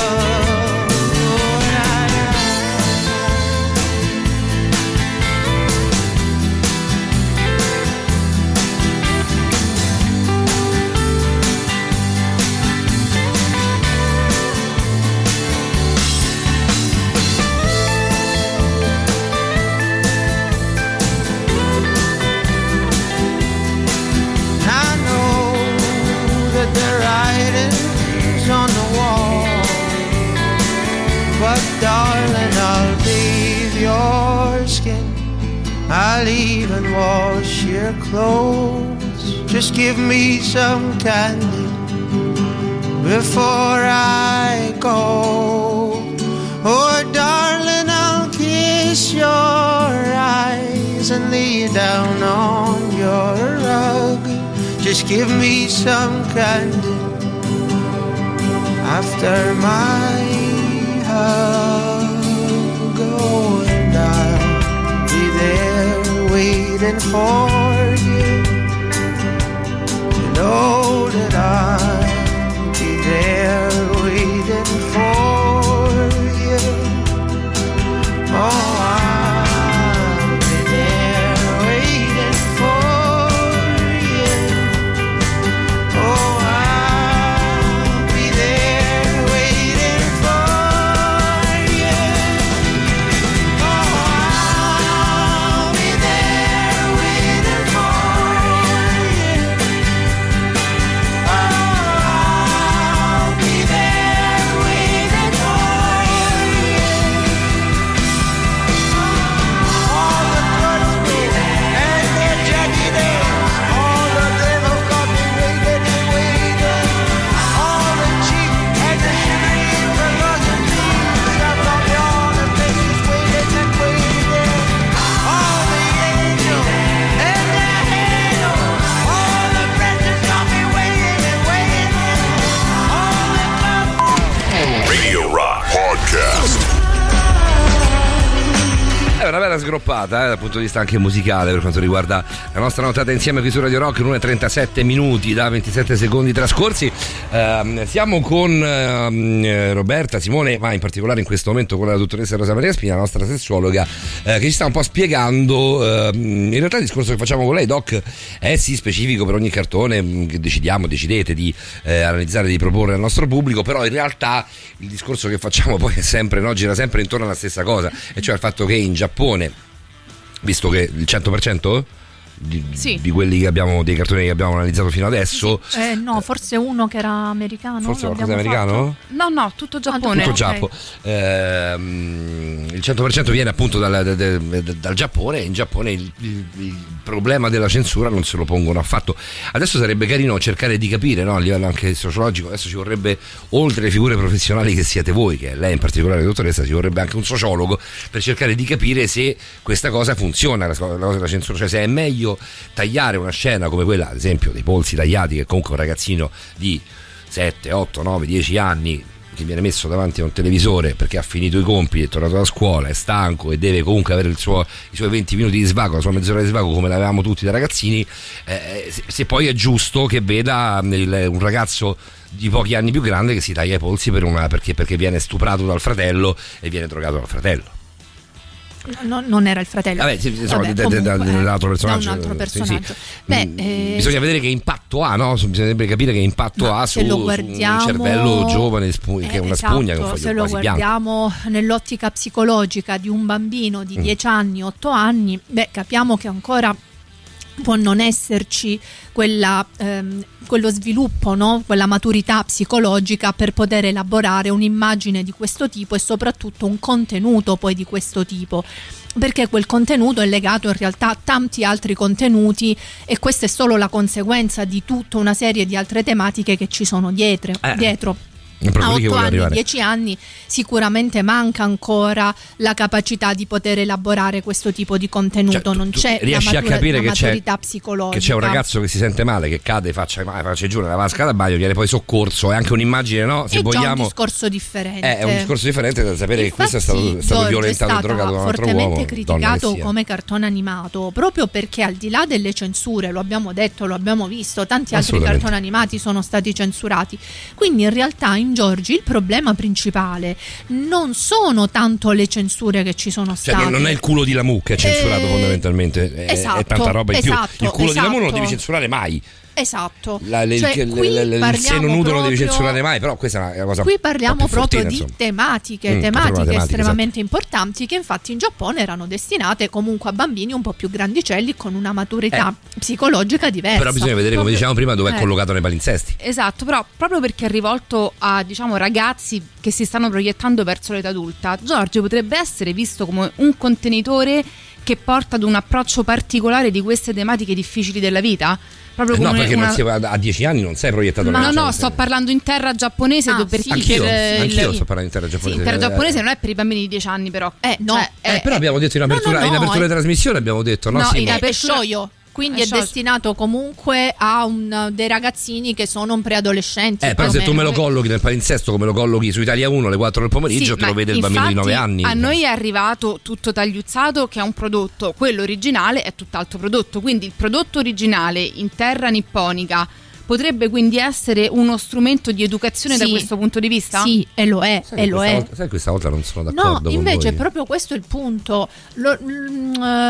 But darling, I'll bathe your skin, I'll even wash your clothes. Just give me some candy before I go. Oh darling, I'll kiss your eyes and lay you down on your rug. Just give me some candy after my I'll go, and I'll be there waiting for you. You know that I'll be there waiting for you. Oh, I'll be there waiting for you. Oh, bella sgroppata dal punto di vista anche musicale per quanto riguarda la nostra notata insieme qui su Radio Rock. 1:37 minuti da 27 secondi trascorsi. Siamo con Roberta, Simone, ma in particolare in questo momento con la dottoressa Rosa Maria Spina, la nostra sessuologa, che ci sta un po' spiegando in realtà il discorso che facciamo con lei, Doc, è sì specifico per ogni cartone che decidete di analizzare, di proporre al nostro pubblico, però in realtà il discorso che facciamo poi è sempre, no? Gira sempre intorno alla stessa cosa, e cioè il fatto che in Giappone, visto che il 100% di quelli che abbiamo, dei cartoni che abbiamo analizzato fino adesso, sì. No, forse uno che era americano, forse qualcosa americano? No, tutto Giappone, tutto Giappone. Okay. Il 100% viene appunto dal Giappone. In Giappone il problema della censura non se lo pongono affatto. Adesso sarebbe carino cercare di capire, no, a livello anche sociologico, adesso ci vorrebbe, oltre alle figure professionali che siete voi, che è lei in particolare la dottoressa, ci vorrebbe anche un sociologo per cercare di capire se questa cosa funziona, la cosa della censura, cioè se è meglio tagliare una scena come quella, ad esempio, dei polsi tagliati, che comunque un ragazzino di 7, 8, 9, 10 anni che viene messo davanti a un televisore perché ha finito i compiti, è tornato da scuola, è stanco e deve comunque avere i suoi 20 minuti di svago, la sua mezz'ora di svago come l'avevamo tutti da ragazzini, se poi è giusto che veda un ragazzo di pochi anni più grande che si taglia i polsi perché viene stuprato dal fratello e viene drogato dal fratello. No, non era il fratello. Vabbè, dall'altro personaggio. Da un altro personaggio. Sì. Beh, bisogna vedere che impatto ha, no? Bisognerebbe capire che impatto ha su un cervello giovane, che è una esatto, spugna. Che un se lo guardiamo bianco. Nell'ottica psicologica di un bambino di 10 anni, 8 anni, beh, capiamo che ancora può non esserci quello sviluppo, no? Quella maturità psicologica per poter elaborare un'immagine di questo tipo e soprattutto un contenuto poi di questo tipo, perché quel contenuto è legato in realtà a tanti altri contenuti e questa è solo la conseguenza di tutta una serie di altre tematiche che ci sono dietro. A 8 anni, 10 anni sicuramente manca ancora la capacità di poter elaborare questo tipo di contenuto, cioè, non c'è la maturità psicologica. Che c'è un ragazzo che si sente male, che cade faccia giù nella vasca da bagno, viene poi soccorso, è anche un'immagine, no? Se vogliamo, è un discorso differente. È un discorso differente da sapere. Infatti, che questo è stato violentato e drogato da un altro uomo, fortemente criticato come cartone animato, proprio perché al di là delle censure, lo abbiamo detto, lo abbiamo visto, tanti altri cartoni animati sono stati censurati. Quindi in realtà in Giorgi il problema principale non sono tanto le censure che ci sono state, cioè non è il culo di Lamù che è censurato fondamentalmente, è tanta roba in più. Il culo di Lamù non lo devi censurare mai. Esatto, il seno nudo non devi censurare mai, però questa è una cosa. Qui parliamo proprio di tematiche estremamente importanti, che infatti in Giappone erano destinate comunque a bambini un po' più grandicelli con una maturità psicologica diversa. Però bisogna vedere, come dicevamo prima, dove è collocato nei palinsesti. Esatto, però proprio perché è rivolto a, diciamo, ragazzi che si stanno proiettando verso l'età adulta, Giorgio potrebbe essere visto come un contenitore che porta ad un approccio particolare di queste tematiche difficili della vita? Proprio no, perché a 10 anni non sei proiettato. Ma no, sto parlando in terra giapponese. Perché anch'io sto parlando in terra giapponese. In terra giapponese non è per i bambini di 10 anni, però. No. Però abbiamo detto in apertura della trasmissione, abbiamo detto, no? Sì, in apertura. Quindi è destinato comunque a dei ragazzini che sono un preadolescente. Però se tu me lo collochi nel palinsesto, come lo collochi su Italia 1 alle 4 del pomeriggio, te lo vede il bambino di 9 anni. A noi è arrivato tutto tagliuzzato, che è un prodotto, quello originale è tutt'altro prodotto. Quindi il prodotto originale in terra nipponica potrebbe quindi essere uno strumento di educazione da questo punto di vista? Sì, e lo è. Sai, questa volta non sono d'accordo. No, invece è proprio questo il punto.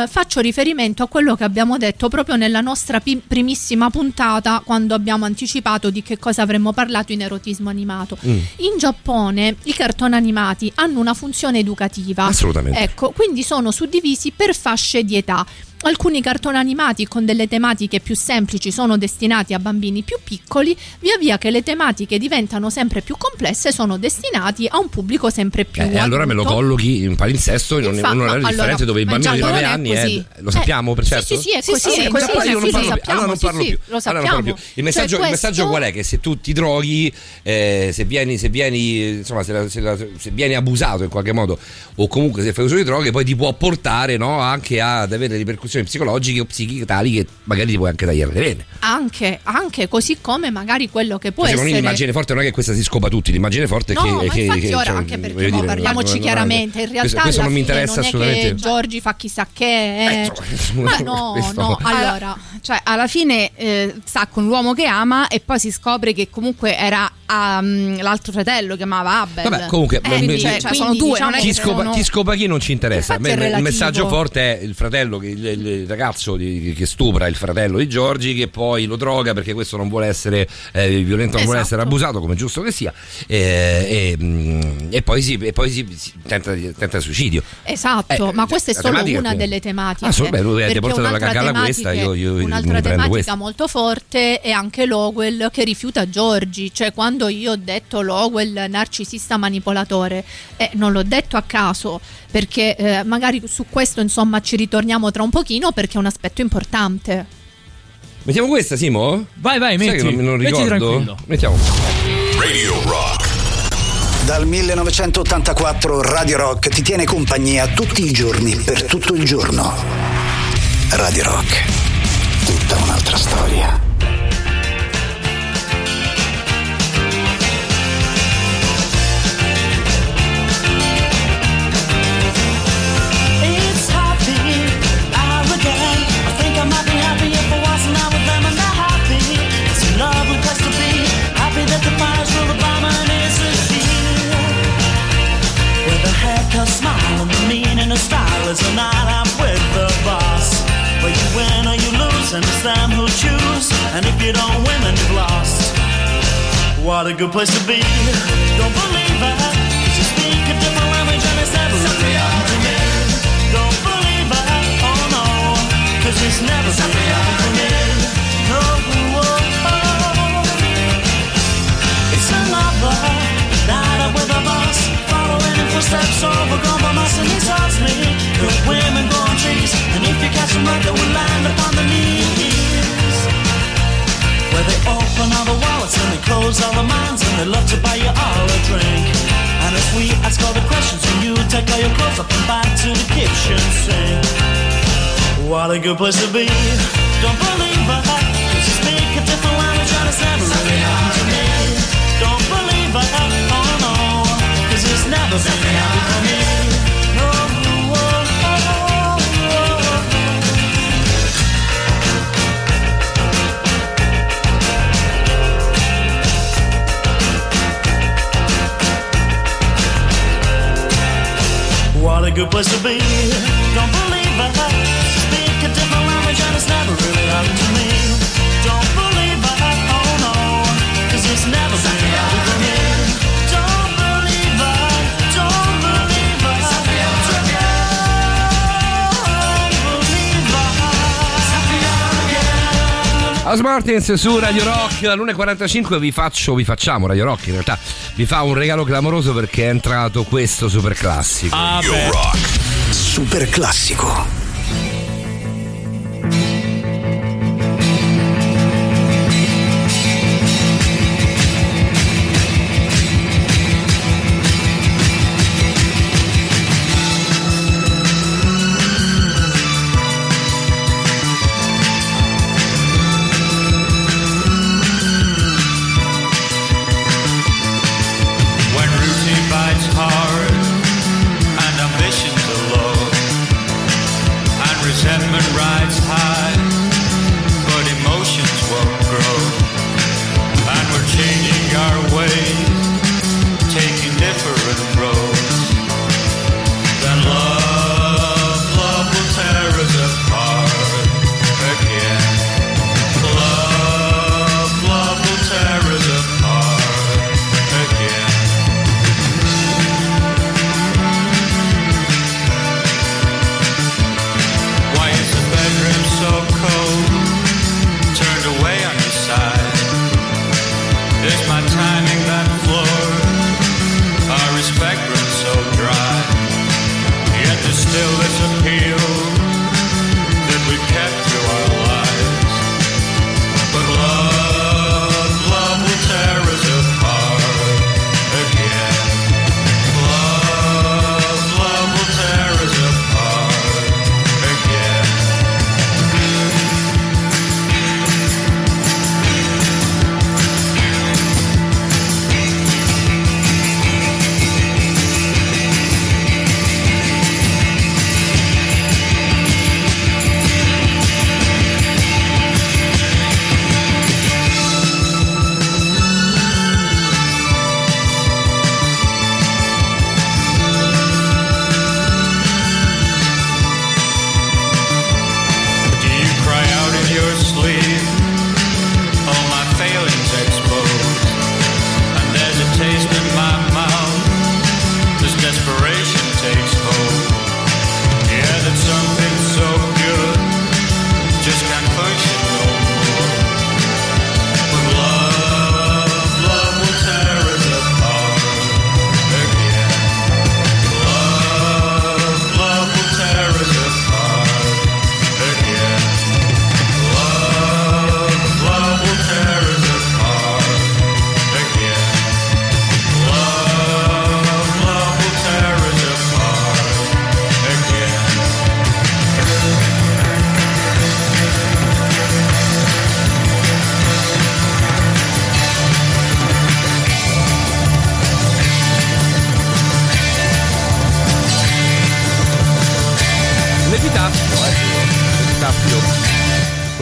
Faccio riferimento a quello che abbiamo detto proprio nella nostra primissima puntata, quando abbiamo anticipato di che cosa avremmo parlato in erotismo animato. In Giappone i cartoni animati hanno una funzione educativa. Assolutamente. Ecco, quindi sono suddivisi per fasce di età. Alcuni cartoni animati con delle tematiche più semplici sono destinati a bambini più piccoli, via via che le tematiche diventano sempre più complesse sono destinati a un pubblico sempre più adulto. E allora me lo collochi in palinsesto in un orario differente, dove il bambino di 9 anni lo sappiamo per certo? Sì, è così. Allora non parlo più. Il messaggio qual è? Che se tu ti droghi, se vieni abusato in qualche modo, o comunque se fai uso di droghe, poi ti può portare anche ad avere ripercussioni condizioni psicologiche o psichiche tali che magari ti puoi anche tagliare le vene. Anche così come magari quello che può essere l'immagine forte non è che questa si scopa tutti, l'immagine forte no, è che, infatti che ora cioè, anche perché no, parliamoci chiaramente, in realtà questo non mi interessa assolutamente, che Giorgi fa chissà che ma no allora cioè alla fine sta con l'uomo che ama e poi si scopre che comunque era l'altro fratello che amava Abel. Vabbè, comunque quindi, cioè, sono due, diciamo, chi scopa chi non ci interessa. Il messaggio forte è il fratello, il ragazzo che stupra il fratello di Giorgi, che poi lo droga perché questo non vuole essere violento, non vuole essere abusato, come giusto che sia, e poi si tenta il suicidio. Esatto, ma questa è solo una delle tematiche. Lui ha portato la cagata questa. Un'altra tematica molto forte è anche Lowell che rifiuta Giorgi, cioè quando io ho detto Lowell narcisista manipolatore, non l'ho detto a caso, perché magari su questo insomma ci ritorniamo tra un pochino, perché è un aspetto importante. Mettiamo questa, Simo? Vai, metti. Sai che non ricordo. Mettiamo Radio Rock. Dal 1984 Radio Rock ti tiene compagnia tutti i giorni, per tutto il giorno. Radio Rock, tutta un'altra storia. Style is a night out with the boss, but you win or you lose, and it's them who choose. And if you don't win, then you've lost. What a good place to be. Don't believe it, 'cause you speak a different language and it's never something happened to me. Don't believe it, oh no, 'cause it's never something happened to me. No, oh, oh. It's another night out with the boss, following in footsteps overgrown by my sins. Good women grow on trees, and if you catch them right, they will land upon the knees. Where they open all the wallets and they close all the minds, and they love to buy you all a drink. And as we ask all the questions, when you take all your clothes up and back to the kitchen sink. What a good place to be. Don't believe it, 'cause you speak a different language and it's never really happened to me. Don't believe it, oh no, 'cause it's never really happened to me. What a good place to be. Don't believe it, speak a different language and it's never really happened to me. Don't believe it, oh no, 'cause it's never really happened to me. Don't believe it, don't believe it, don't believe it. House Martins su Radio Rock, all'1.45 vi facciamo Radio Rock in realtà. Vi fa un regalo clamoroso perché è entrato questo superclassico. Radio Rock. Superclassico. Hard and ambitions are low.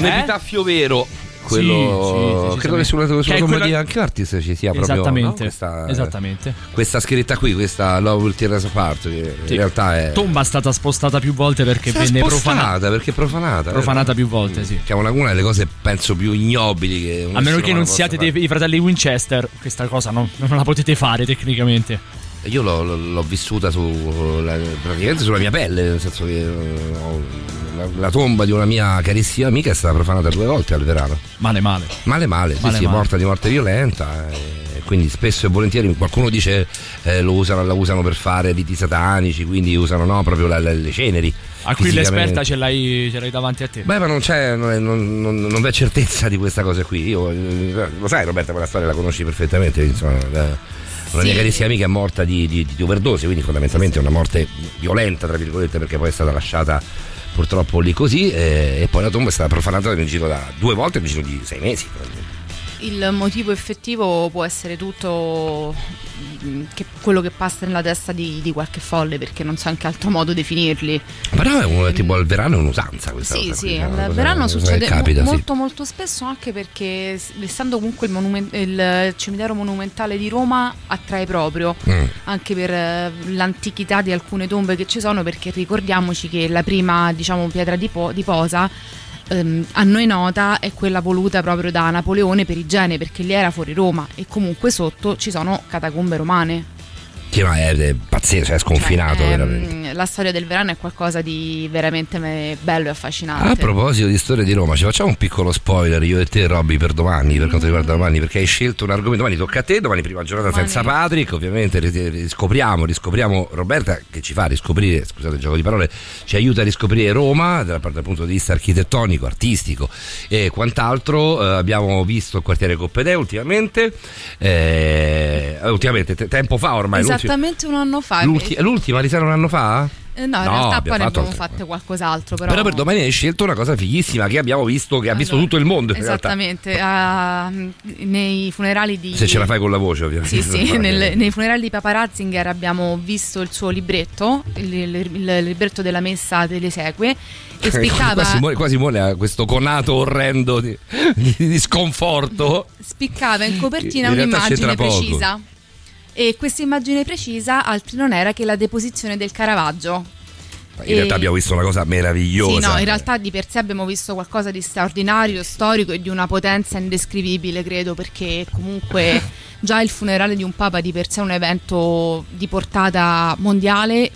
Un'epitafio Fiovero. Quello sì, credo che sulla tomba di Anche Artis ci sia proprio questa scritta qui, questa Lowell Terrace Park, che in realtà è tomba, è stata spostata più volte perché venne profanata, perché profanata più volte, sì. Siamo una delle cose penso più ignobili che a meno che non siate dei fratelli Winchester, questa cosa non la potete fare tecnicamente. Io l'ho vissuta praticamente sulla mia pelle, nel senso che la tomba di una mia carissima amica è stata profanata 2 volte al Verano. Male, sì, morta di morte violenta. Quindi spesso e volentieri qualcuno dice la usano per fare riti satanici, quindi usano proprio le ceneri. A qui l'esperta ce l'hai davanti a te. Beh, ma non c'è certezza di questa cosa qui. Io lo sai, Roberta, quella storia la conosci perfettamente, insomma. Una mia carissima amica è morta di overdose, quindi fondamentalmente una morte violenta, tra virgolette, perché poi è stata lasciata purtroppo lì così, e poi la tomba è stata profanata nel giro da 2 volte nel giro di 6 mesi. Il motivo effettivo può essere tutto quello che passa nella testa di qualche folle, perché non so in che altro modo definirli. Però è tipo al Verano è un'usanza questa cosa. Sì, al Verano succede molto spesso, anche perché essendo comunque il cimitero monumentale di Roma attrae proprio anche per l'antichità di alcune tombe che ci sono, perché ricordiamoci che la prima, diciamo, pietra di posa a noi nota è quella voluta proprio da Napoleone per igiene, perché lì era fuori Roma e comunque sotto ci sono catacombe romane. Che ma è pazzesco, è sconfinato, veramente. La storia del Verano è qualcosa di veramente bello e affascinante. A proposito di storia di Roma, ci facciamo un piccolo spoiler io e te, Robby, per domani, per quanto riguarda domani, perché hai scelto un argomento. Domani tocca a te, domani prima giornata senza Patrick, ovviamente riscopriamo Roberta, che ci fa riscoprire, scusate il gioco di parole, ci aiuta a riscoprire Roma dal punto di vista architettonico, artistico e quant'altro. Abbiamo visto il quartiere Coppedè ultimamente tempo fa ormai, esatto. Esattamente 1 anno fa. L'ultima risale 1 anno fa? No, in realtà poi ne abbiamo fatto qualcos'altro. Però per domani hai scelto una cosa fighissima che abbiamo visto, che ha visto tutto il mondo. Esattamente, nei funerali di... Se ce la fai con la voce, ovviamente. Sì, nei funerali di Papa Ratzinger abbiamo visto il suo libretto, il libretto della messa delle esequie, che spiccava... quasi muore a questo conato orrendo di sconforto. Spiccava in copertina in un'immagine precisa. E questa immagine precisa altri non era che la deposizione del Caravaggio. In realtà abbiamo visto una cosa meravigliosa. Sì, no, in realtà di per sé abbiamo visto qualcosa di straordinario, storico e di una potenza indescrivibile, credo, perché comunque già il funerale di un papa di per sé è un evento di portata mondiale,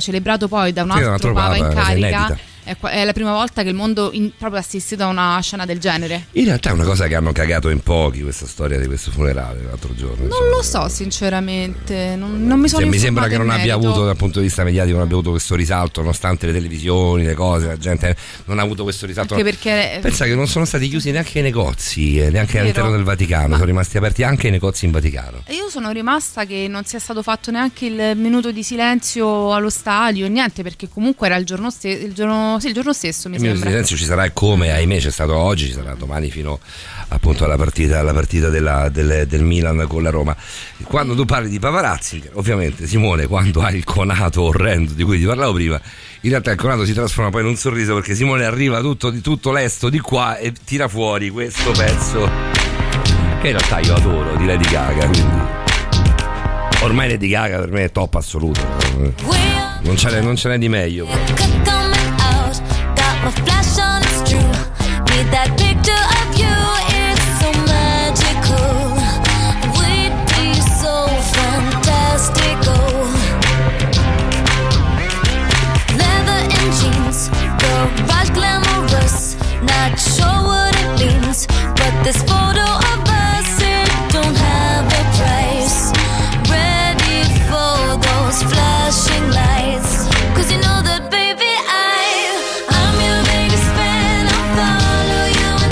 celebrato poi da un altro papa in carica. È la prima volta che il mondo proprio assistito a una scena del genere. In realtà è una cosa che hanno cagato in pochi, questa storia di questo funerale l'altro giorno. Non lo so, sinceramente. Non mi sono informata. Mi sembra che non abbia avuto, dal punto di vista mediatico, non abbia avuto questo risalto, nonostante le televisioni, le cose, la gente non ha avuto questo risalto. Anche perché pensa che non sono stati chiusi neanche i negozi, neanche all'interno del Vaticano. Sono rimasti aperti anche i negozi in Vaticano. Io sono rimasta che non sia stato fatto neanche il minuto di silenzio allo stadio, niente, perché comunque era il giorno stesso mi sembra. Silenzio ci sarà, come ahimè c'è stato oggi, ci sarà domani, fino appunto alla partita del Milan con la Roma. Quando tu parli di Paparazzi, ovviamente, Simone, quando hai il conato orrendo di cui ti parlavo prima, in realtà il conato si trasforma poi in un sorriso, perché Simone arriva tutto lesto di qua e tira fuori questo pezzo che in realtà io adoro, di Lady Gaga. Quindi ormai Lady Gaga per me è top assoluto, non ce n'è di meglio. My flash on, it's true. Need that picture of you, it's so magical. We'd be so fantastical. Leather and jeans, garage glamorous. Not sure what it means, but this photo of us, it don't have a price. Ready for those flashing lights, 'cause you know that, baby, I'm your biggest fan, I'll follow you.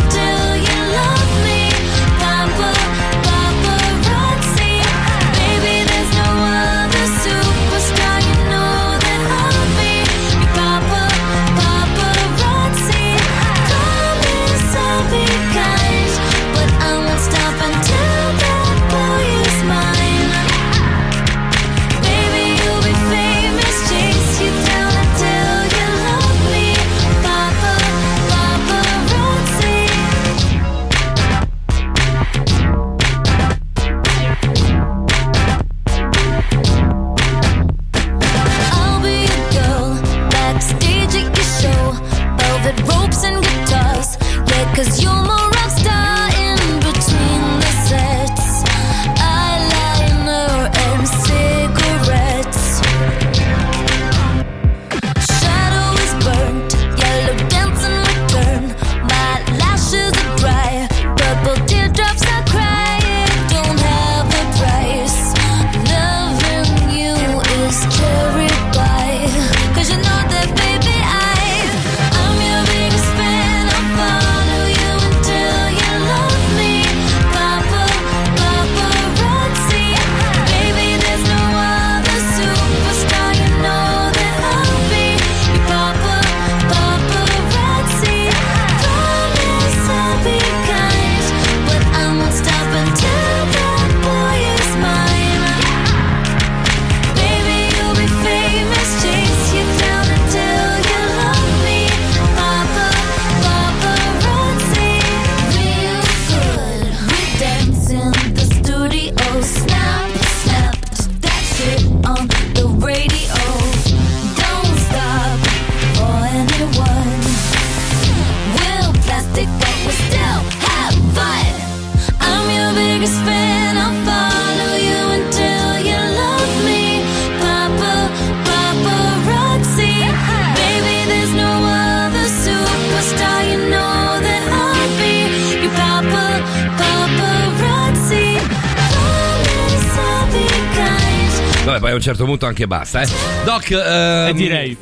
Vabbè, poi a un certo punto anche basta, eh. Doc, direi.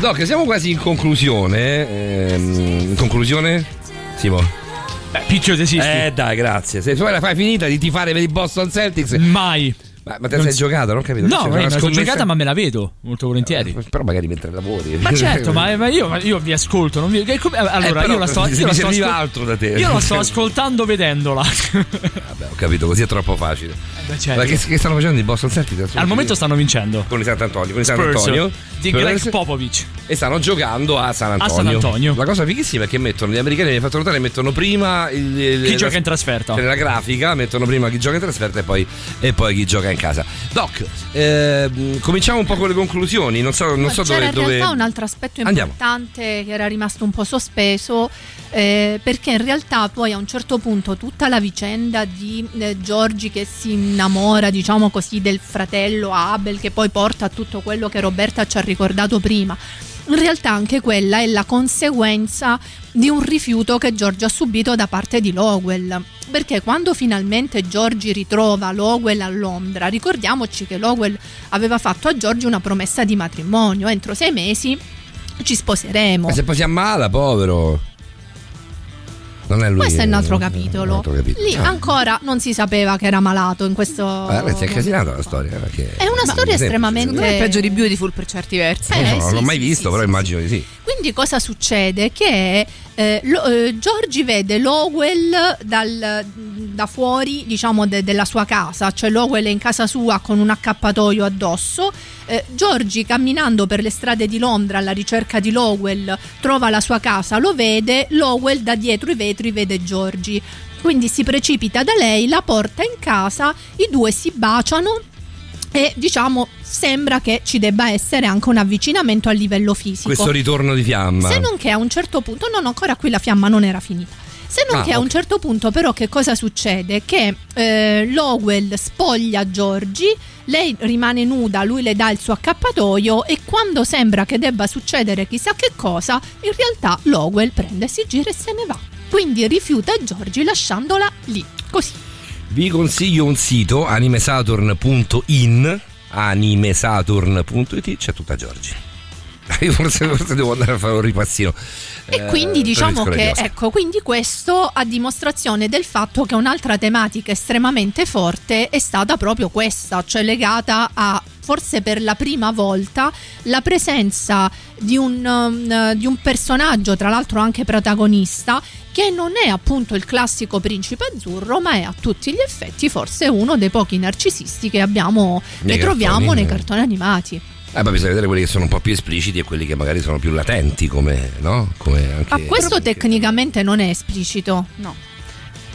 Doc, siamo quasi in conclusione. Conclusione? Simo. Piccio desisti. Dai, grazie. Se tu la fai finita di tifare per i Boston Celtics. Mai. Ma te la sei giocata, non ho capito? No, me la sono giocata, ma me la vedo molto volentieri. Però magari mentre lavori. Ma certo, ma io vi ascolto. Non vi... Allora, io la sto. Io la sto altro da te. Io la sto ascoltando vedendola. Vabbè, ho capito, così è troppo facile. Certo. Ma che stanno facendo i Boston Celtics? Al momento stanno vincendo. Con il San Antonio. Con il San Antonio di Greg Popovich. E stanno giocando a San Antonio. A San Antonio. La cosa fighissima è che mettono, gli americani mi hanno fatto notare, mettono prima chi gioca in trasferta. Nella grafica mettono prima chi gioca in trasferta e poi chi gioca in casa. Doc, cominciamo un po' con le conclusioni. Non so dove. C'era in realtà un altro aspetto importante che era rimasto un po' sospeso, perché in realtà poi a un certo punto tutta la vicenda di Giorgi che si innamora, diciamo così, del fratello Abel, che poi porta a tutto quello che Roberta ci ha ricordato prima. In realtà anche quella è la conseguenza di un rifiuto che Giorgi ha subito da parte di Lowell, perché quando finalmente Giorgi ritrova Lowell a Londra, ricordiamoci che Lowell aveva fatto a Giorgi una promessa di matrimonio: entro 6 mesi ci sposeremo. Ma se poi si ammala, povero. Non è lui. Questo è un altro capitolo. Lì ancora non si sapeva che era malato in questo. Si è casinata la storia. È una storia estremamente. Non è peggio di Beautiful per certi versi. Non l'ho mai visto, però immagino di sì. Quindi cosa succede? Che Giorgi vede Lowell da fuori, diciamo, della sua casa, cioè Lowell è in casa sua con un accappatoio addosso. Giorgi, camminando per le strade di Londra alla ricerca di Lowell, trova la sua casa, lo vede, Lowell da dietro i vetri vede Giorgi, quindi si precipita da lei, la porta in casa, i due si baciano e, diciamo, sembra che ci debba essere anche un avvicinamento a livello fisico, questo ritorno di fiamma, se non che a un certo punto ancora qui la fiamma non era finita. Se non che a un certo punto però che cosa succede? Che Lowell spoglia Giorgi, lei rimane nuda, lui le dà il suo accappatoio e quando sembra che debba succedere chissà che cosa, in realtà Lowell prende, si gira e se ne va. Quindi rifiuta Giorgi lasciandola lì, così. Vi consiglio un sito, animesaturn.it, c'è tutta Giorgi. Io forse devo andare a fare un ripassino. E quindi diciamo che quindi questo a dimostrazione del fatto che un'altra tematica estremamente forte è stata proprio questa, cioè legata a, forse per la prima volta, la presenza di un personaggio, tra l'altro anche protagonista, che non è appunto il classico principe azzurro, ma è a tutti gli effetti forse uno dei pochi narcisisti che troviamo nei cartoni animati. Poi bisogna vedere quelli che sono un po' più espliciti e quelli che magari sono più latenti, come, no? Come anche, ma questo tecnicamente non è esplicito, no?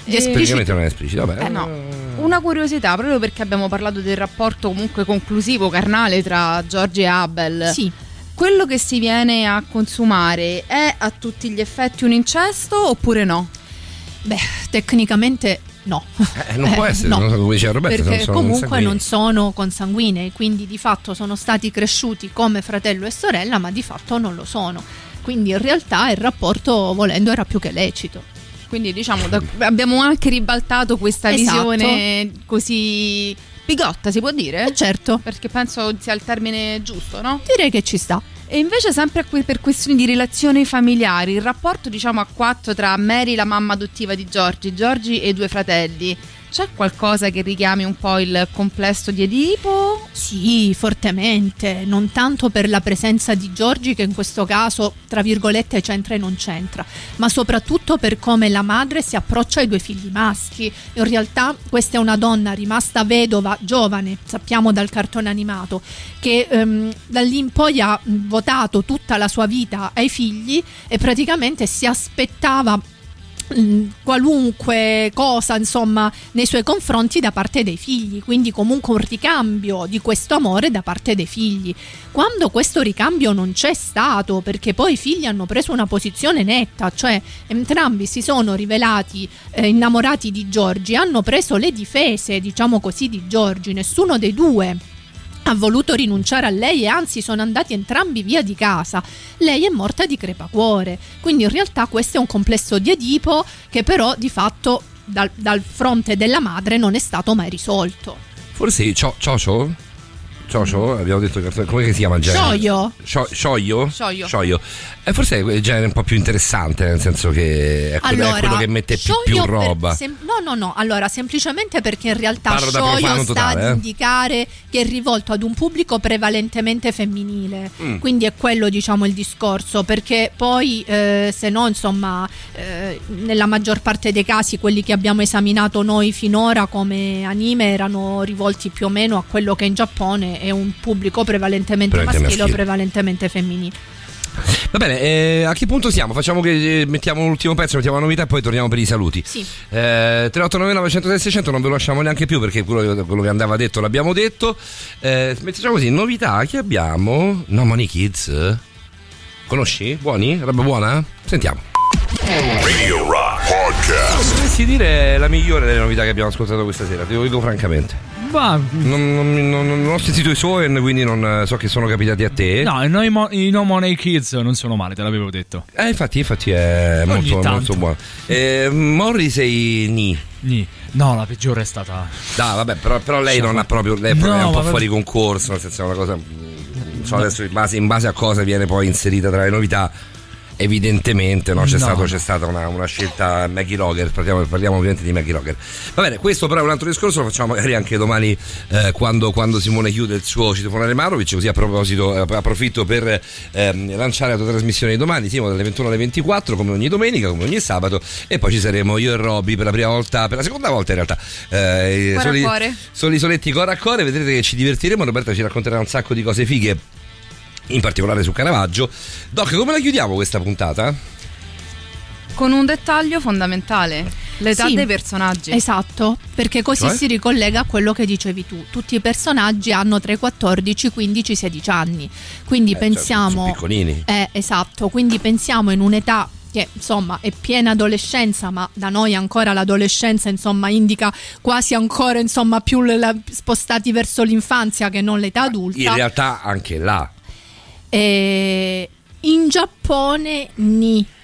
Tecnicamente non è esplicito, vabbè. No. Una curiosità, proprio perché abbiamo parlato del rapporto comunque conclusivo, carnale, tra Giorgi e Abel. Sì. Quello che si viene a consumare è a tutti gli effetti un incesto oppure no? Beh, tecnicamente no, non può essere, no. Non so come diceva Roberta, perché non sono consanguinei, quindi di fatto sono stati cresciuti come fratello e sorella, ma di fatto non lo sono, quindi in realtà il rapporto, volendo, era più che lecito. Quindi diciamo abbiamo anche ribaltato questa visione così bigotta, si può dire? Certo, perché penso sia il termine giusto, no? Direi che ci sta. E invece sempre per questioni di relazioni familiari, il rapporto, diciamo, a 4 tra Mary, la mamma adottiva di Giorgi, Giorgi e i due fratelli, c'è qualcosa che richiami un po' il complesso di Edipo? Sì, fortemente, non tanto per la presenza di Giorgi, che in questo caso, tra virgolette, c'entra e non c'entra, ma soprattutto per come la madre si approccia ai due figli maschi. In realtà questa è una donna rimasta vedova, giovane, sappiamo dal cartone animato, che da lì in poi ha votato tutta la sua vita ai figli e praticamente si aspettava qualunque cosa, insomma, nei suoi confronti da parte dei figli, quindi comunque un ricambio di questo amore da parte dei figli. Quando questo ricambio non c'è stato, perché poi i figli hanno preso una posizione netta, cioè entrambi si sono rivelati innamorati di Giorgi, hanno preso le difese, diciamo così, di Giorgi, nessuno dei due ha voluto rinunciare a lei e anzi sono andati entrambi via di casa. Lei è morta di crepacuore, quindi in realtà questo è un complesso di Edipo che però di fatto dal fronte della madre non è stato mai risolto. Forse Ciocio, abbiamo detto che come si chiama il genere? Scioglio. Forse è il genere un po' più interessante, nel senso che è quello che mette più roba. Allora, semplicemente perché in realtà Scioglio sta ad indicare che è rivolto ad un pubblico prevalentemente femminile. Quindi è quello, diciamo, il discorso, perché poi se no, insomma, nella maggior parte dei casi quelli che abbiamo esaminato noi finora come anime erano rivolti più o meno a quello che in Giappone è un pubblico prevalentemente maschile o prevalentemente femminile. Va bene, a che punto siamo? Facciamo che mettiamo l'ultimo pezzo, mettiamo la novità e poi torniamo per i saluti. Sì. 3899 106 600 non ve lo lasciamo neanche più, perché quello che andava detto l'abbiamo detto. Mettiamo così, novità che abbiamo. No Money Kids. Conosci? Buoni? Roba buona? Sentiamo. Radio Rock Podcast. Dovessi dire la migliore delle novità che abbiamo ascoltato questa sera, te lo dico francamente. Non ho sentito i Soen, quindi non so che sono capitati a te. No, i No Money Kids non sono male, te l'avevo detto. Infatti è molto buono. Morrissey Ni. No, la peggiore è stata. Vabbè, però lei non ha proprio. Lei è un po' fuori concorso, nel senso è una cosa. Adesso in base a cosa viene poi inserita tra le novità. Evidentemente c'è stata una scelta Maggie Roger, parliamo ovviamente di Maggie Roger. Va bene, questo però è un altro discorso, lo facciamo magari anche domani quando Simone chiude il suo citofonare Maurovic, così a proposito approfitto per lanciare la tua trasmissione di domani, siamo dalle 21 alle 24 come ogni domenica, come ogni sabato, e poi ci saremo io e Robby per la seconda volta in realtà, soli soletti cuore a cuore, vedrete che ci divertiremo. Roberta ci racconterà un sacco di cose fighe, in particolare su Caravaggio. Doc, come la chiudiamo questa puntata? Con un dettaglio fondamentale: l'età dei personaggi. Esatto, perché così si ricollega a quello che dicevi tu. Tutti i personaggi hanno tra i 14, 15, 16 anni. Quindi pensiamo, sono piccolini. Esatto, quindi pensiamo in un'età che insomma è piena adolescenza, ma da noi ancora l'adolescenza insomma indica quasi ancora insomma più spostati verso l'infanzia che non l'età adulta. In realtà anche là. In Giappone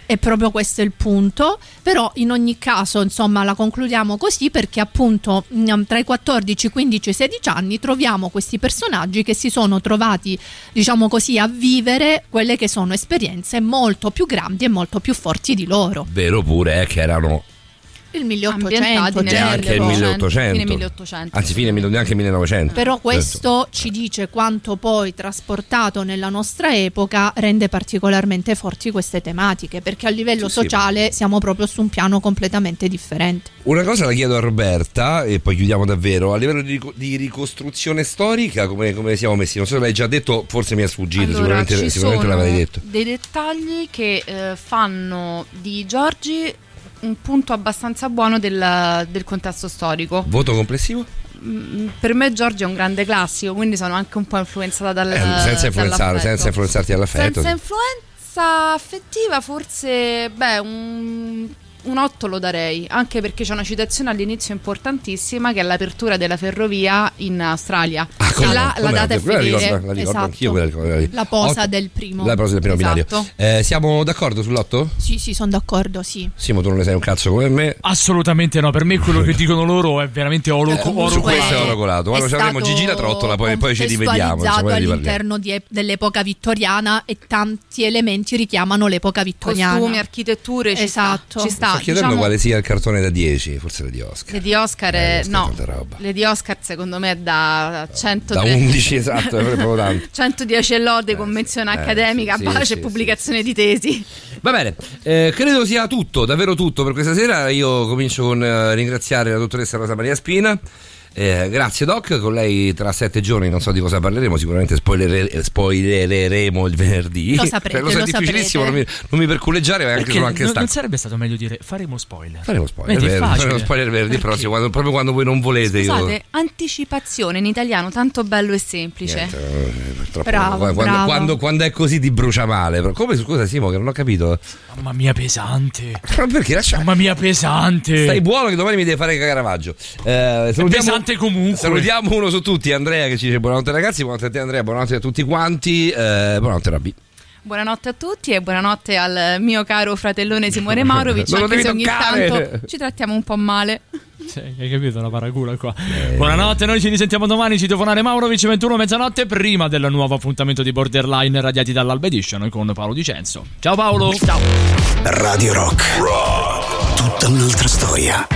è proprio questo il punto, però in ogni caso insomma la concludiamo così, perché appunto tra i 14, 15 e 16 anni troviamo questi personaggi che si sono trovati, diciamo così, a vivere quelle che sono esperienze molto più grandi e molto più forti di loro. Vero pure che erano il 1800, anche il 1800, anzi fine neanche 1900. Però questo ci dice quanto poi trasportato nella nostra epoca rende particolarmente forti queste tematiche, perché a livello sociale siamo proprio su un piano completamente differente. Una cosa la chiedo a Roberta e poi chiudiamo davvero: a livello di ricostruzione storica come siamo messi? Non so se l'hai già detto, forse mi è sfuggito. Allora, sicuramente l'avrei detto. Dei dettagli che fanno di Giorgi un punto abbastanza buono del contesto storico. Voto complessivo? Per me Giorgi è un grande classico, quindi sono anche un po' influenzata dal senza influenzarti all'affetto. Senza influenza affettiva forse un 8 lo darei, anche perché c'è una citazione all'inizio importantissima, che è l'apertura della ferrovia in Australia. La data è fedele. La ricordo anch'io, la posa del primo. La posa del primo binario. Siamo d'accordo sull'8? Sì, sono d'accordo, sì. Sì, ma tu non ne sei un cazzo come me. Assolutamente no, per me quello che dicono loro è veramente oro colato. Questo è oro colato. Allora ci avremo Gigi la Trottola, poi ci rivediamo. È all'interno dell'epoca vittoriana e tanti elementi richiamano l'epoca vittoriana. Costumi, architetture, ci sta. Sto chiedendo quale sia il cartone da 10, forse Lady Oscar. Lady Oscar Lady Oscar secondo me è da 110. Da 11, esatto, è proprio tanto. 110 e lode, convenzione accademica, pace e pubblicazione di tesi. Va bene, credo sia tutto, davvero tutto per questa sera. Io comincio con ringraziare la dottoressa Rosa Maria Spina. Grazie Doc, con lei tra 7 giorni non so di cosa parleremo, sicuramente spoilereremo il venerdì. Lo saprete, lo difficilissimo, non mi perculeggiare, ma anche sono anche stanco. Non sarebbe stato meglio dire faremo spoiler? Faremo spoiler venerdì prossimo, proprio quando voi non volete. Scusate, anticipazione in italiano tanto bello e semplice. Niente, bravo. Quando è così ti brucia male. Come, scusa Simo, che non ho capito. Mamma mia pesante. Ma perché lascia? Mamma mia pesante. Stai buono che domani mi devi fare Caravaggio. Salutiamo uno su tutti, Andrea, che ci dice buonanotte ragazzi, buonanotte a te Andrea, buonanotte a tutti quanti, buonanotte Rabbi. Buonanotte a tutti e buonanotte al mio caro fratellone Simone Maurovic, anche se ogni tanto ci trattiamo un po' male. Cioè, hai capito, una paracula qua. Buonanotte, noi ci risentiamo domani. Ci telefonare Maurovic 21 mezzanotte, prima del nuovo appuntamento di Borderline radiati dall'Alba Edition con Paolo Dicenzo. Ciao Paolo. Ciao. Radio Rock. Rock. Tutta un'altra storia.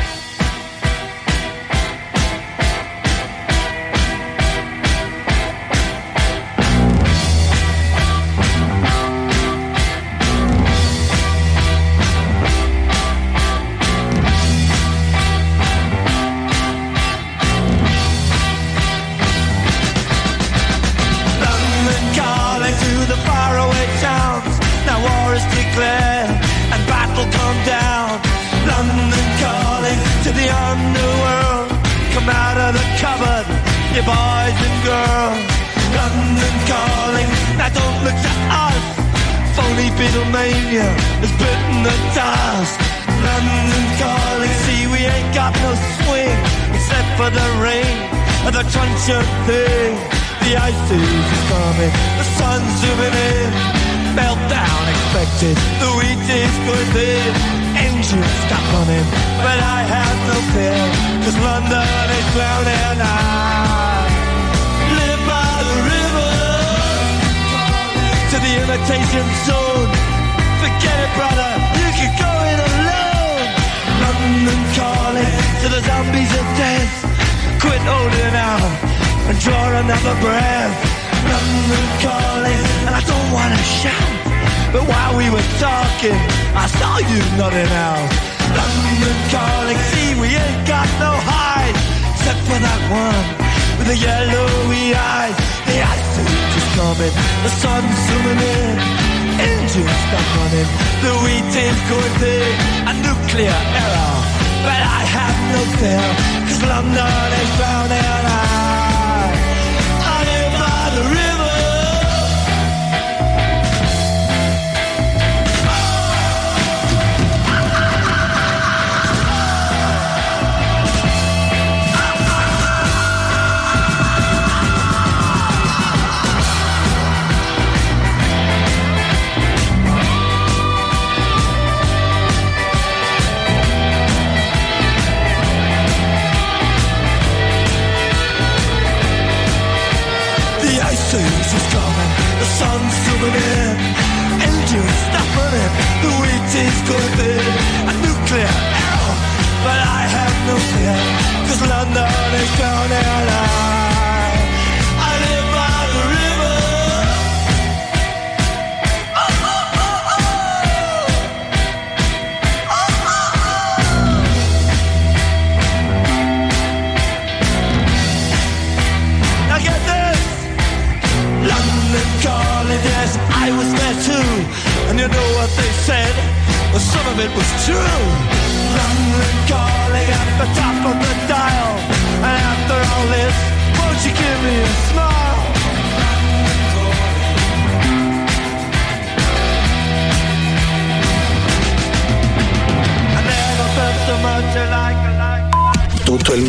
You boys and girls, London calling. Now don't look to us. Phony Beatlemania has bitten the dust. London calling. See, we ain't got no swing except for the rain and the crunch of thing. The ice is coming, the sun's zooming in. Meltdown expected, the wheat is good in. Engines stop running, but I have no fear, 'cause London is drowning. The imitation zone. Forget it, brother, you can go in alone. London calling to the zombies of death. Quit holding out and draw another breath. London calling, and I don't want to shout, but while we were talking, I saw you nodding out. London calling, see, we ain't got no hide, except for that one with the yellowy eyes. The ice is coming, the sun's zooming in, engines stop running, the wheat is going thick, a nuclear error, but I have no fear, 'cause London is drowning. I live by the river. Sun's zooming in, engines stop running, the wheat is going thin, a nuclear error, but I have no fear, 'cause London is drowning. I live by the river. Oh, oh, oh, oh. Oh, oh, oh. Now get this, London calling. Yes, I was there too, and you know what they said, well, some of it was true. London calling at the top of the dial, and after all this, won't you give me a smile? I never felt so much like. Tutto il